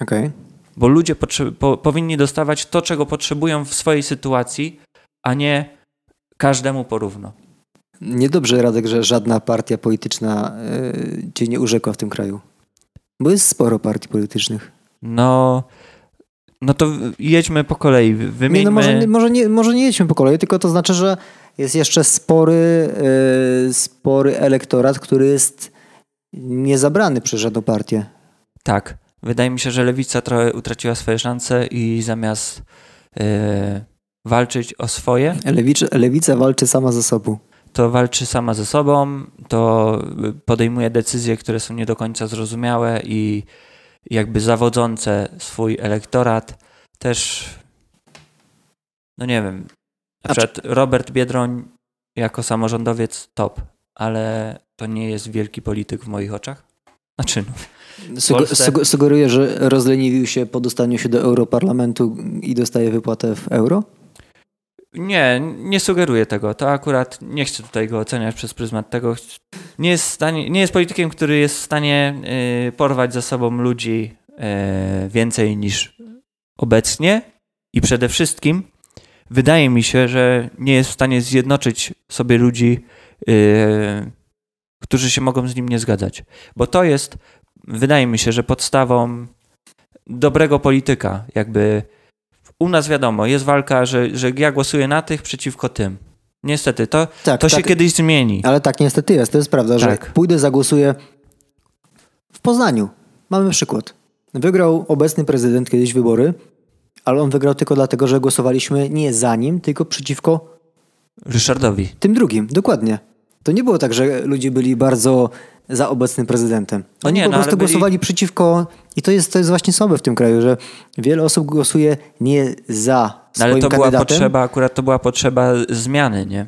Okay. Bo ludzie powinni dostawać to, czego potrzebują w swojej sytuacji, a nie każdemu porówno. Niedobrze, Radek, że żadna partia polityczna cię nie urzekła w tym kraju. Bo jest sporo partii politycznych. To jedźmy po kolei. Wymieńmy... Może nie jedźmy po kolei, tylko to znaczy, że jest jeszcze spory elektorat, który jest niezabrany przez żadną partię. Tak. Wydaje mi się, że lewica trochę utraciła swoje szanse i zamiast walczyć o swoje... Lewica walczy sama ze sobą. To walczy sama ze sobą, to podejmuje decyzje, które są nie do końca zrozumiałe i zawodzące swój elektorat. Też, na przykład Robert Biedroń jako samorządowiec top, ale to nie jest wielki polityk w moich oczach. Sugeruję, że rozleniwił się po dostaniu się do Europarlamentu i dostaje wypłatę w euro? Nie sugeruję tego. To akurat nie chcę tutaj go oceniać przez pryzmat tego. Nie jest politykiem, który jest w stanie porwać za sobą ludzi więcej niż obecnie i przede wszystkim wydaje mi się, że nie jest w stanie zjednoczyć sobie ludzi, którzy się mogą z nim nie zgadzać. Bo to jest, wydaje mi się, że podstawą dobrego polityka. Jakby u nas wiadomo, jest walka, że ja głosuję na tych przeciwko tym. Niestety, to się kiedyś zmieni. Ale tak niestety jest, to jest prawda, tak. Że pójdę, zagłosuję w Poznaniu. Mamy przykład. Wygrał obecny prezydent kiedyś wybory, ale on wygrał tylko dlatego, że głosowaliśmy nie za nim, tylko przeciwko Ryszardowi. Tym drugim, dokładnie. To nie było tak, że ludzie byli bardzo za obecnym prezydentem. Oni nie, po prostu głosowali przeciwko... I to jest właśnie słabe w tym kraju, że wiele osób głosuje nie za swoim kandydatem. Ale to była potrzeba, akurat to była potrzeba zmiany, nie?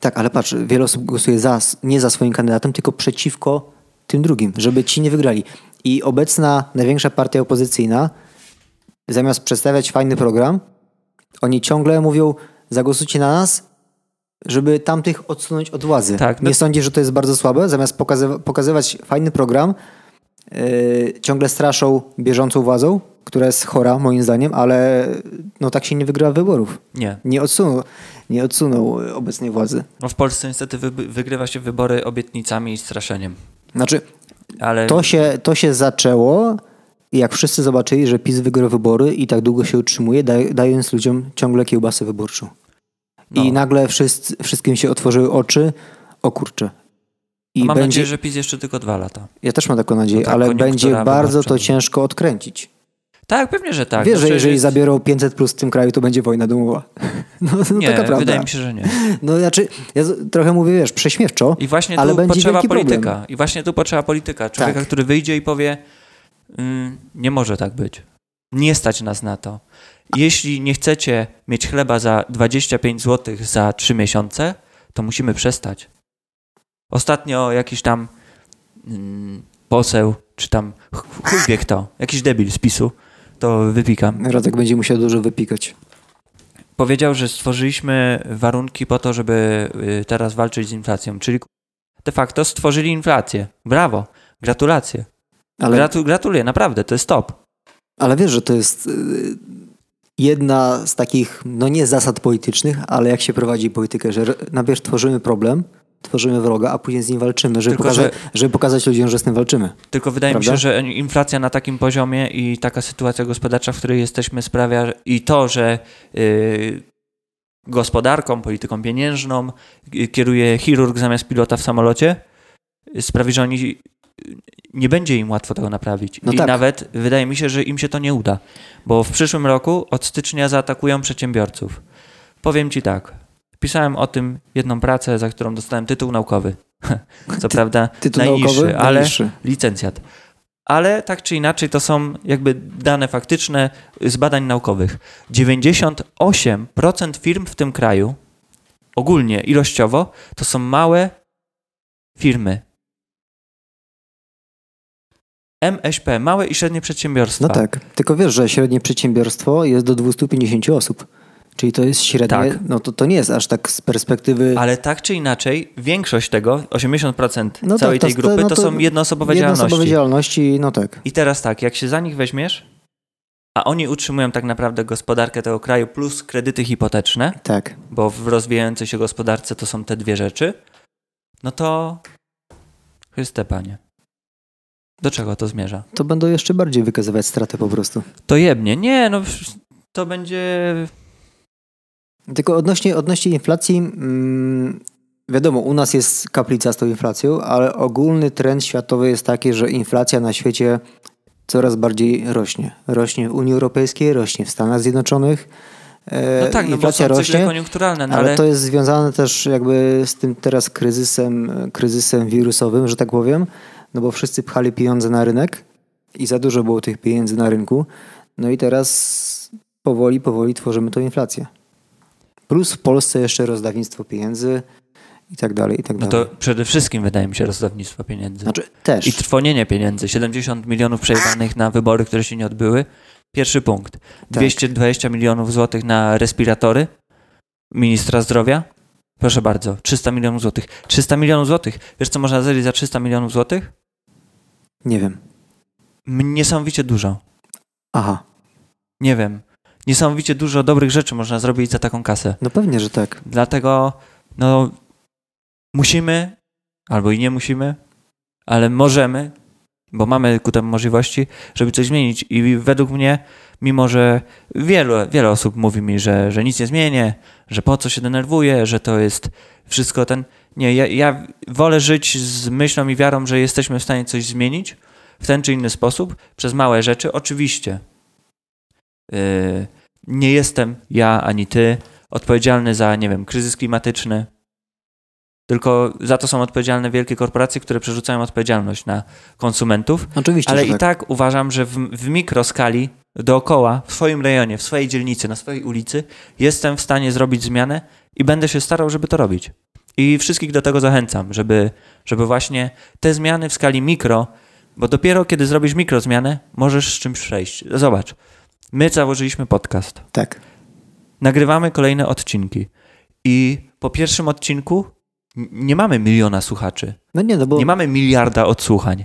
Tak, ale patrz, wiele osób głosuje nie za swoim kandydatem, tylko przeciwko tym drugim, żeby ci nie wygrali. I obecna największa partia opozycyjna, zamiast przedstawiać fajny program, oni ciągle mówią, zagłosujcie na nas, żeby tamtych odsunąć od władzy. Tak, nie sądzisz, że to jest bardzo słabe? Zamiast pokazywać fajny program, ciągle straszą bieżącą władzą, która jest chora moim zdaniem, ale no tak się nie wygra wyborów. Nie. Nie odsunął obecnej władzy. No w Polsce niestety wygrywa się wybory obietnicami i straszeniem. Znaczy, ale... to się zaczęło, jak wszyscy zobaczyli, że PiS wygra wybory i tak długo się utrzymuje, dając ludziom ciągle kiełbasę wyborczą. No. I nagle wszystkim się otworzyły oczy. O kurczę. I mam nadzieję, że PiS jeszcze tylko 2 lata. Ja też mam taką nadzieję, ale będzie bardzo to ciężko odkręcić. Tak, pewnie, że tak. Wiesz, że jeżeli zabiorą 500+ w tym kraju, to będzie wojna domowa. No, nie, taka prawda. Wydaje mi się, że nie. No, znaczy, ja trochę mówię, wiesz, prześmiewczo, i właśnie ale będzie wielki polityka. Problem. I właśnie tu potrzeba polityka. Człowieka, tak. Który wyjdzie i powie, nie może tak być. Nie stać nas na to. Jeśli nie chcecie mieć chleba za 25 zł za 3 miesiące, to musimy przestać. Ostatnio jakiś tam poseł, czy tam chuj wie kto, jakiś debil z PiS-u, to wypikam. Radek będzie musiał dużo wypikać. Powiedział, że stworzyliśmy warunki po to, żeby teraz walczyć z inflacją, czyli de facto stworzyli inflację. Brawo, gratulacje. Ale... Gratuluję, naprawdę, to jest top. Ale wiesz, że to jest... Jedna z takich, no nie zasad politycznych, ale jak się prowadzi politykę, że najpierw tworzymy problem, tworzymy wroga, a później z nim walczymy, żeby pokazać ludziom, że z tym walczymy. Tylko wydaje mi się, że inflacja na takim poziomie i taka sytuacja gospodarcza, w której jesteśmy, sprawia i to, że gospodarką, polityką pieniężną kieruje chirurg zamiast pilota w samolocie, sprawi, że oni... nie będzie im łatwo tego naprawić. No i tak. Nawet wydaje mi się, że im się to nie uda, bo w przyszłym roku od stycznia zaatakują przedsiębiorców. Powiem ci tak, pisałem o tym jedną pracę, za którą dostałem tytuł naukowy. Co prawda najniższy, ale licencjat. Ale tak czy inaczej to są jakby dane faktyczne z badań naukowych. 98% firm w tym kraju, ogólnie ilościowo, to są małe firmy. MŚP, małe i średnie przedsiębiorstwa. No tak, tylko wiesz, że średnie przedsiębiorstwo jest do 250 osób, czyli to jest średnie, tak. No to nie jest aż tak z perspektywy... Ale tak czy inaczej, większość tego, 80% no całej tak, tej grupy, no to są jednoosobowe działalności. Jednoosobowe działalności, no tak. I teraz tak, jak się za nich weźmiesz, a oni utrzymują tak naprawdę gospodarkę tego kraju plus kredyty hipoteczne, tak. Bo w rozwijającej się gospodarce to są te dwie rzeczy, no to Chryste Panie. Do czego to zmierza? To będą jeszcze bardziej wykazywać stratę po prostu. To jebnie. Nie, no to będzie... Tylko odnośnie inflacji, wiadomo, u nas jest kaplica z tą inflacją, ale ogólny trend światowy jest taki, że inflacja na świecie coraz bardziej rośnie. Rośnie w Unii Europejskiej, rośnie w Stanach Zjednoczonych. No tak, no inflacja bo są cykle koniunkturalne. No ale to jest związane też jakby z tym teraz kryzysem wirusowym, że tak powiem. No bo wszyscy pchali pieniądze na rynek i za dużo było tych pieniędzy na rynku. No i teraz powoli tworzymy tą inflację. Plus w Polsce jeszcze rozdawnictwo pieniędzy i tak dalej, i tak dalej. No to przede wszystkim wydaje mi się rozdawnictwo pieniędzy. Znaczy, też. I trwonienie pieniędzy. 70 milionów przejebanych na wybory, które się nie odbyły. Pierwszy punkt. 220 milionów złotych na respiratory ministra zdrowia. Proszę bardzo, 300 milionów złotych. 300 milionów złotych. Wiesz, co można zrobić za 300 milionów złotych? Nie wiem. Niesamowicie dużo. Aha. Nie wiem. niesamowicie dużo dobrych rzeczy można zrobić za taką kasę. No pewnie, że tak. Dlatego no musimy, albo i nie musimy, ale możemy, bo mamy ku temu możliwości, żeby coś zmienić. I według mnie, mimo że wiele osób mówi mi, że nic nie zmienię, że po co się denerwuję, że to jest wszystko ten... Nie, ja wolę żyć z myślą i wiarą, że jesteśmy w stanie coś zmienić w ten czy inny sposób, przez małe rzeczy. Oczywiście nie jestem ja ani ty odpowiedzialny za, nie wiem, kryzys klimatyczny, tylko za to są odpowiedzialne wielkie korporacje, które przerzucają odpowiedzialność na konsumentów. Oczywiście. Ale i tak uważam, że w mikroskali dookoła, w swoim rejonie, w swojej dzielnicy, na swojej ulicy jestem w stanie zrobić zmianę i będę się starał, żeby to robić. I wszystkich do tego zachęcam, żeby właśnie te zmiany w skali mikro, bo dopiero kiedy zrobisz mikrozmianę, możesz z czymś przejść. Zobacz, my założyliśmy podcast. Tak. Nagrywamy kolejne odcinki. I po pierwszym odcinku nie mamy miliona słuchaczy. No nie, no bo... nie mamy miliarda odsłuchań.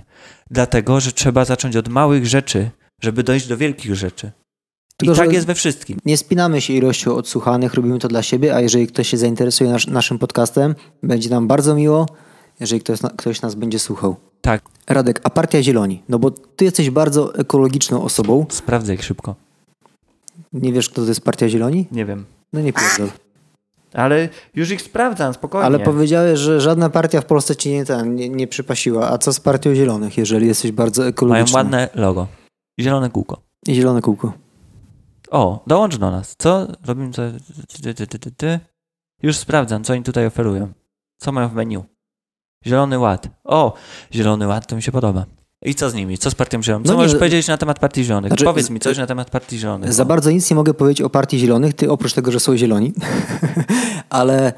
Dlatego, że trzeba zacząć od małych rzeczy, żeby dojść do wielkich rzeczy. Tylko, i tak jest we wszystkim. Nie spinamy się ilością odsłuchanych, robimy to dla siebie, a jeżeli ktoś się zainteresuje naszym podcastem, będzie nam bardzo miło, jeżeli ktoś nas będzie słuchał. Tak. Radek, a Partia Zieloni? No bo ty jesteś bardzo ekologiczną osobą. Sprawdzę ich szybko. Nie wiesz, kto to jest Partia Zieloni? Nie wiem. No nie pierdol. Ale już ich sprawdzam, spokojnie. Ale powiedziałeś, że żadna partia w Polsce ci nie przypasiła. A co z Partią Zielonych, jeżeli jesteś bardzo ekologiczny? Mają ładne logo. Zielone kółko. I zielone kółko. O, dołącz do nas. Co? Robimy to... Już sprawdzam, co oni tutaj oferują. Co mają w menu? Zielony Ład. O, Zielony Ład, to mi się podoba. I co z nimi? Co z Partią Zielonych? Co możesz powiedzieć na temat Partii Zielonych? Znaczy, powiedz mi coś na temat Partii Zielonych. Za bardzo nic nie mogę powiedzieć o Partii Zielonych, ty oprócz tego, że są zieloni. Ale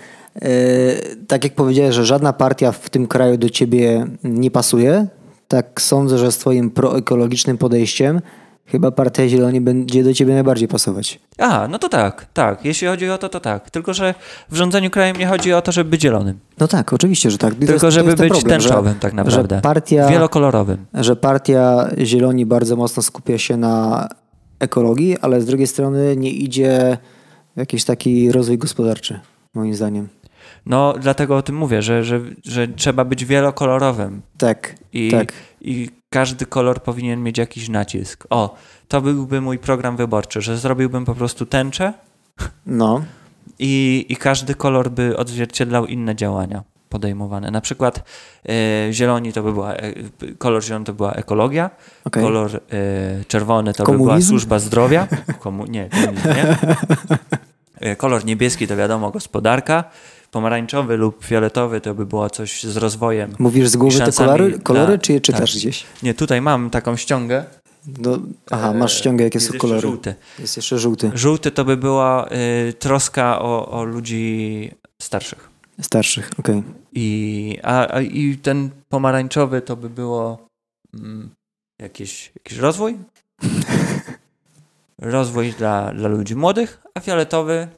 tak jak powiedziałeś, że żadna partia w tym kraju do ciebie nie pasuje, tak sądzę, że z twoim proekologicznym podejściem chyba Partia Zieloni będzie do ciebie najbardziej pasować. A, no to tak, tak. Jeśli chodzi o to, to tak. Tylko, że w rządzeniu krajem nie chodzi o to, żeby być zielonym. No tak, oczywiście, że tak. Tylko, żeby być tęczowym tak naprawdę. Wielokolorowym. Że Partia Zieloni bardzo mocno skupia się na ekologii, ale z drugiej strony nie idzie w jakiś taki rozwój gospodarczy, moim zdaniem. No, dlatego o tym mówię, że trzeba być wielokolorowym. Tak, tak. I każdy kolor powinien mieć jakiś nacisk. O, to byłby mój program wyborczy, że zrobiłbym po prostu tęczę. No. I każdy kolor by odzwierciedlał inne działania podejmowane. Na przykład zieloni to by była, kolor zielony to była ekologia, okay. Kolor czerwony to komunizm? By była służba zdrowia. Komunizm, nie. Kolor niebieski to wiadomo gospodarka. Pomarańczowy lub fioletowy to by było coś z rozwojem. Mówisz z głowy te kolory czy je czytasz gdzieś? Nie, tutaj mam taką ściągę. No, aha, masz ściągę, jakie są kolory. Żółty. Jest jeszcze żółty. Żółty to by była troska o ludzi starszych. Starszych, okej. Okay. I ten pomarańczowy to by było jakiś rozwój. Rozwój dla ludzi młodych, a fioletowy...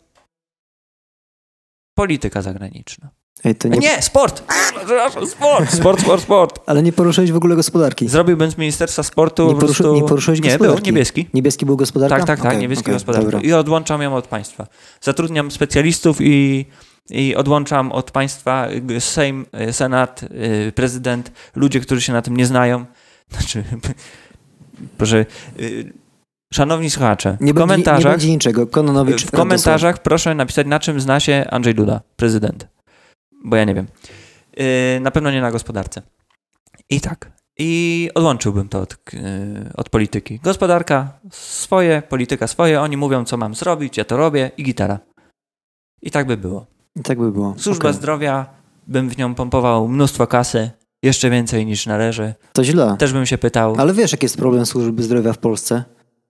Polityka zagraniczna. Ej, to nie... nie, sport! Sport. Ale nie poruszyłeś w ogóle gospodarki. Zrobiłbym z Ministerstwa Sportu nie poruszyłeś gospodarki? Nie, był niebieski. Niebieski był gospodarka? Tak, niebieski gospodarka. Dobra. I odłączam ją od państwa. Zatrudniam specjalistów i odłączam od państwa Sejm, Senat, prezydent, ludzie, którzy się na tym nie znają. Znaczy, proszę... Szanowni słuchacze, w komentarzach, nie będzie niczego. Kononowicz, w komentarzach proszę napisać, na czym zna się Andrzej Duda, prezydent. Bo ja nie wiem. Na pewno nie na gospodarce. I tak. I odłączyłbym to od polityki. Gospodarka swoje, polityka swoje. Oni mówią, co mam zrobić, ja to robię i gitara. I tak by było. Służba zdrowia, bym w nią pompował mnóstwo kasy. Jeszcze więcej niż należy. To źle. Też bym się pytał. Ale wiesz, jaki jest problem służby zdrowia w Polsce?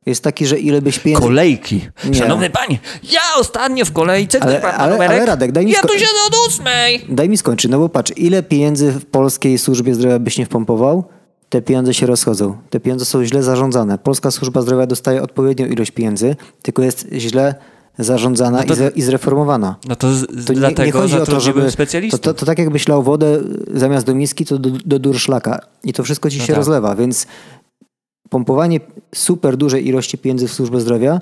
Jest taki, że ile byś pieniędzy... Kolejki. Nie. Szanowny panie, ja ostatnio w kolejce... Ale Radek, daj mi ja tu siedzę od 8:00. Daj mi skończyć, no bo patrz, ile pieniędzy w polskiej służbie zdrowia byś nie wpompował, te pieniądze się rozchodzą. Te pieniądze są źle zarządzane. Polska służba zdrowia dostaje odpowiednią ilość pieniędzy, tylko jest źle zarządzana no to, i zreformowana. No to, dlatego nie chodzi o to, żeby specjalistów. To tak jakbyś lał wodę zamiast do miski, to do durszlaka. I to wszystko ci się rozlewa, więc... Pompowanie super dużej ilości pieniędzy w służbę zdrowia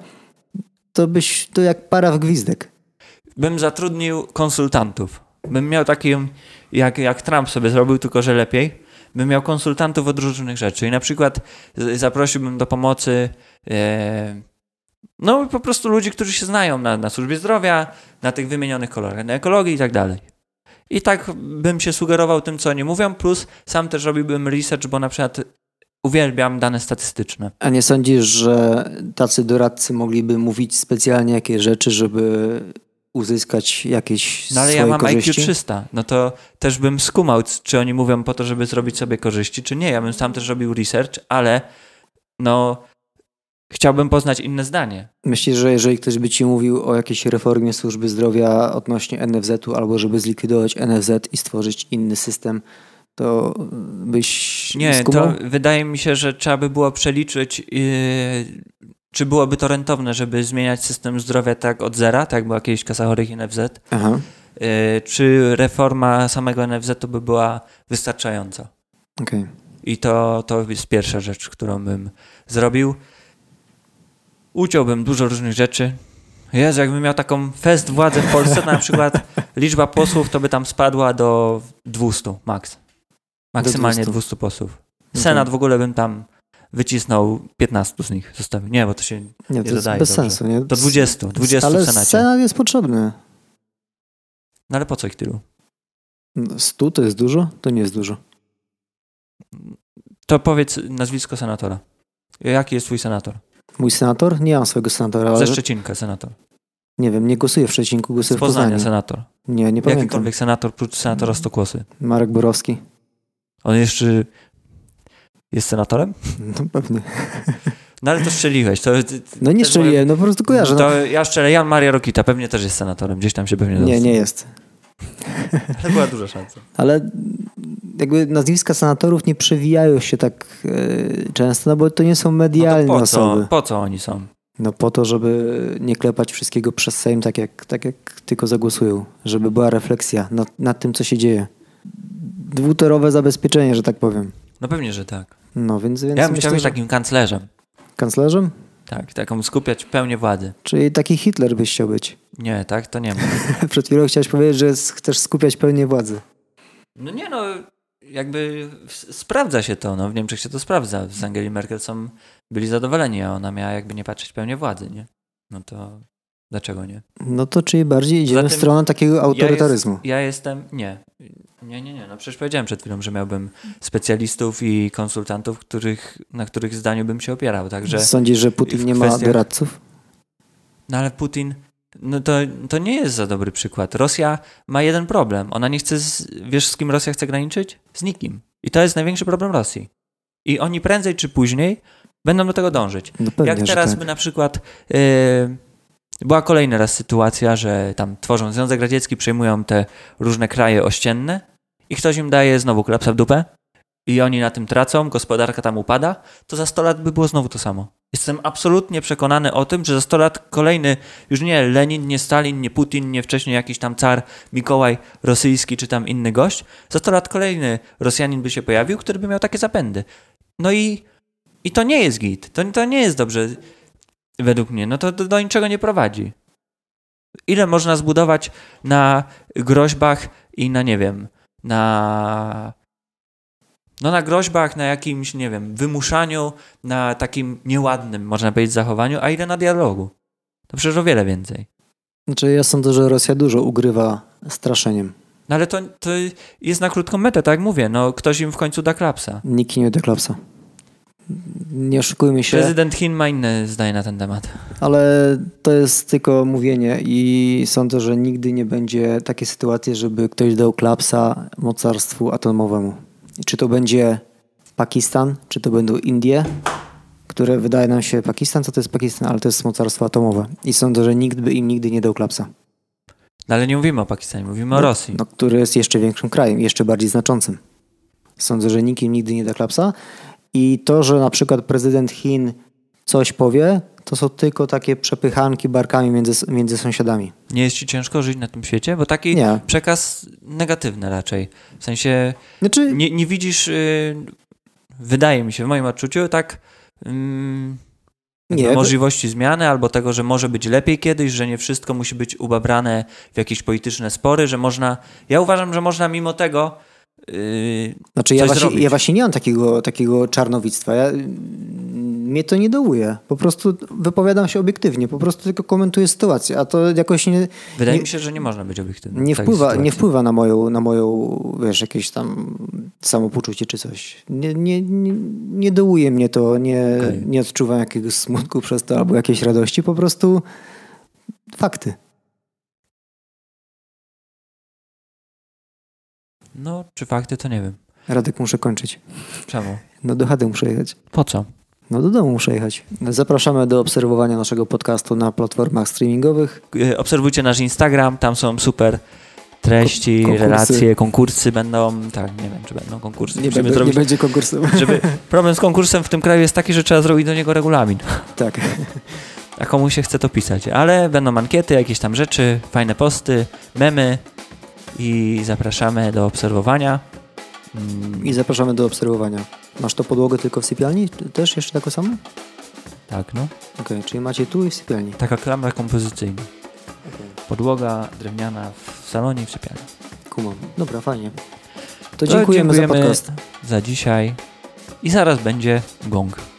to byś to jak para w gwizdek. Bym zatrudnił konsultantów. Bym miał taki, jak Trump sobie zrobił, tylko że lepiej. Bym miał konsultantów od różnych rzeczy i na przykład zaprosiłbym do pomocy no po prostu ludzi, którzy się znają na służbie zdrowia, na tych wymienionych kolorach, na ekologii i tak dalej. I tak bym się sugerował tym, co oni mówią, plus sam też robiłbym research, bo na przykład uwielbiam dane statystyczne. A nie sądzisz, że tacy doradcy mogliby mówić specjalnie jakieś rzeczy, żeby uzyskać jakieś swoje korzyści? No ale ja mam korzyści? IQ 300, no to też bym skumał, czy oni mówią po to, żeby zrobić sobie korzyści, czy nie. Ja bym sam też robił research, ale no chciałbym poznać inne zdanie. Myślisz, że jeżeli ktoś by ci mówił o jakiejś reformie służby zdrowia odnośnie NFZ-u albo żeby zlikwidować NFZ i stworzyć inny system, to byś skumał? Nie, to wydaje mi się, że trzeba by było przeliczyć, czy byłoby to rentowne, żeby zmieniać system zdrowia tak od zera, tak jak była kiedyś kasa chorych NFZ. Aha. Czy reforma samego NFZ-u by była wystarczająca. Okay. I to jest pierwsza rzecz, którą bym zrobił. Uciąłbym dużo różnych rzeczy. Jezu, jakbym miał taką fest władzy w Polsce, to na przykład liczba posłów to by tam spadła do 200 max. Maksymalnie 200 posłów. Senat w ogóle bym tam wycisnął 15 z nich. Zostawił. Nie, bo to się nie to zadaje. Bez sensu, nie? Do 20 w Senacie. Ale Senat jest potrzebny. No ale po co ich tylu? 100 to jest dużo? To nie jest dużo. To powiedz nazwisko senatora. Jaki jest twój senator? Mój senator? Nie mam swojego senatora. Ale... Ze Szczecinka senator. Nie wiem, nie głosuję w Szczecinku, głosuję w Poznaniu. Z Poznania senator. Nie, nie pamiętam. Jakikolwiek senator, prócz senatora Stokłosy. Marek Borowski. On jeszcze jest senatorem? No pewnie. No ale to strzeliłeś. To, no nie strzeliłem, byłem... no po prostu kojarzę. To ja strzelę, Jan Maria Rokita pewnie też jest senatorem, gdzieś tam się pewnie dostał. Nie, nie jest. Ale była duża szansa. Ale jakby nazwiska senatorów nie przewijają się tak często, no bo to nie są medialne no to osoby. Po co oni są? No po to, żeby nie klepać wszystkiego przez Sejm tak jak tylko zagłosują. Żeby była refleksja nad tym, co się dzieje. Dwutorowe zabezpieczenie, że tak powiem. No pewnie, że tak. No więc ja bym chciał być takim kanclerzem. Kanclerzem? Tak, taką skupiać pełnię władzy. Czyli taki Hitler byś chciał być. Nie, tak to nie ma. Przed chwilą chciałeś powiedzieć, że chcesz skupiać pełnię władzy. No nie no, jakby sprawdza się to. No, w Niemczech się to sprawdza. Z Angeli Merkel byli zadowoleni, a ona miała jakby nie patrzeć pełnię władzy, nie? No to dlaczego nie? No to czyli bardziej idziemy w stronę takiego autorytaryzmu. Nie, no przecież powiedziałem przed chwilą, że miałbym specjalistów i konsultantów, na których zdaniu bym się opierał. Także sądzisz, że Putin nie ma doradców? No ale Putin, no to nie jest za dobry przykład. Rosja ma jeden problem. Ona nie chce, wiesz z kim Rosja chce graniczyć? Z nikim. I to jest największy problem Rosji. I oni prędzej czy później będą do tego dążyć. No pewnie, jak teraz by na przykład... Była kolejna raz sytuacja, że tam tworzą Związek Radziecki, przejmują te różne kraje ościenne i ktoś im daje znowu klapsa w dupę i oni na tym tracą, gospodarka tam upada, to za 100 lat by było znowu to samo. Jestem absolutnie przekonany o tym, że za 100 lat kolejny, już nie Lenin, nie Stalin, nie Putin, nie wcześniej jakiś tam car Mikołaj rosyjski czy tam inny gość, za 100 lat kolejny Rosjanin by się pojawił, który by miał takie zapędy. No i to nie jest git, to nie jest dobrze... Według mnie, no to do niczego nie prowadzi. Ile można zbudować na groźbach i na, nie wiem, na groźbach, na jakimś, nie wiem, wymuszaniu, na takim nieładnym, można powiedzieć, zachowaniu, a ile na dialogu? To przecież o wiele więcej. Znaczy ja sądzę, że Rosja dużo ugrywa straszeniem. No ale to jest na krótką metę, tak jak mówię, no ktoś im w końcu da klapsa. Nikt nie da klapsa. Nie oszukujmy się. Prezydent Chin ma inne zdanie na ten temat. Ale to jest tylko mówienie i sądzę, że nigdy nie będzie takiej sytuacji, żeby ktoś dał klapsa mocarstwu atomowemu. Czy to będzie Pakistan, czy to będą Indie, które wydaje nam się Pakistan, co to jest Pakistan, ale to jest mocarstwo atomowe. I sądzę, że nikt by im nigdy nie dał klapsa. No ale nie mówimy o Pakistanie, mówimy o Rosji. No, który jest jeszcze większym krajem, jeszcze bardziej znaczącym. Sądzę, że nikt im nigdy nie da klapsa. I to, że na przykład prezydent Chin coś powie, to są tylko takie przepychanki barkami między sąsiadami. Nie jest ci ciężko żyć na tym świecie? Bo taki przekaz negatywny raczej. W sensie nie widzisz, wydaje mi się, w moim odczuciu, tak Nie, możliwości zmiany albo tego, że może być lepiej kiedyś, że nie wszystko musi być ubabrane w jakieś polityczne spory, że można... Ja uważam, że można mimo tego znaczy ja właśnie nie mam takiego czarnowictwa. Mnie to nie dołuje. Po prostu wypowiadam się obiektywnie. Po prostu tylko komentuję sytuację. A to jakoś nie... Wydaje mi się, że nie można być obiektywnym. Nie wpływa na moją wiesz, jakieś tam samopoczucie czy coś. Nie dołuje mnie to. Nie odczuwam jakiegoś smutku przez to albo jakiejś radości. Po prostu fakty. No, czy fakty, to nie wiem. Radek, muszę kończyć. Czemu? No do chaty muszę jechać. Po co? No do domu muszę jechać. Zapraszamy do obserwowania naszego podcastu na platformach streamingowych. Obserwujcie nasz Instagram, tam są super treści, relacje, konkursy będą. Tak, nie wiem, czy będą konkursy. Nie będzie konkursem. Problem z konkursem w tym kraju jest taki, że trzeba zrobić do niego regulamin. Tak. A komu się chce to pisać. Ale będą ankiety, jakieś tam rzeczy, fajne posty, memy. I zapraszamy do obserwowania. Masz to podłogę tylko w sypialni? Też jeszcze taką samą? Tak, no. Okej, czyli macie tu i w sypialni. Taka klamra kompozycyjna. Okay. Podłoga drewniana w salonie i w sypialni. Kumam. Dobra, fajnie. To dziękujemy za podcast. Za dzisiaj. I zaraz będzie gong.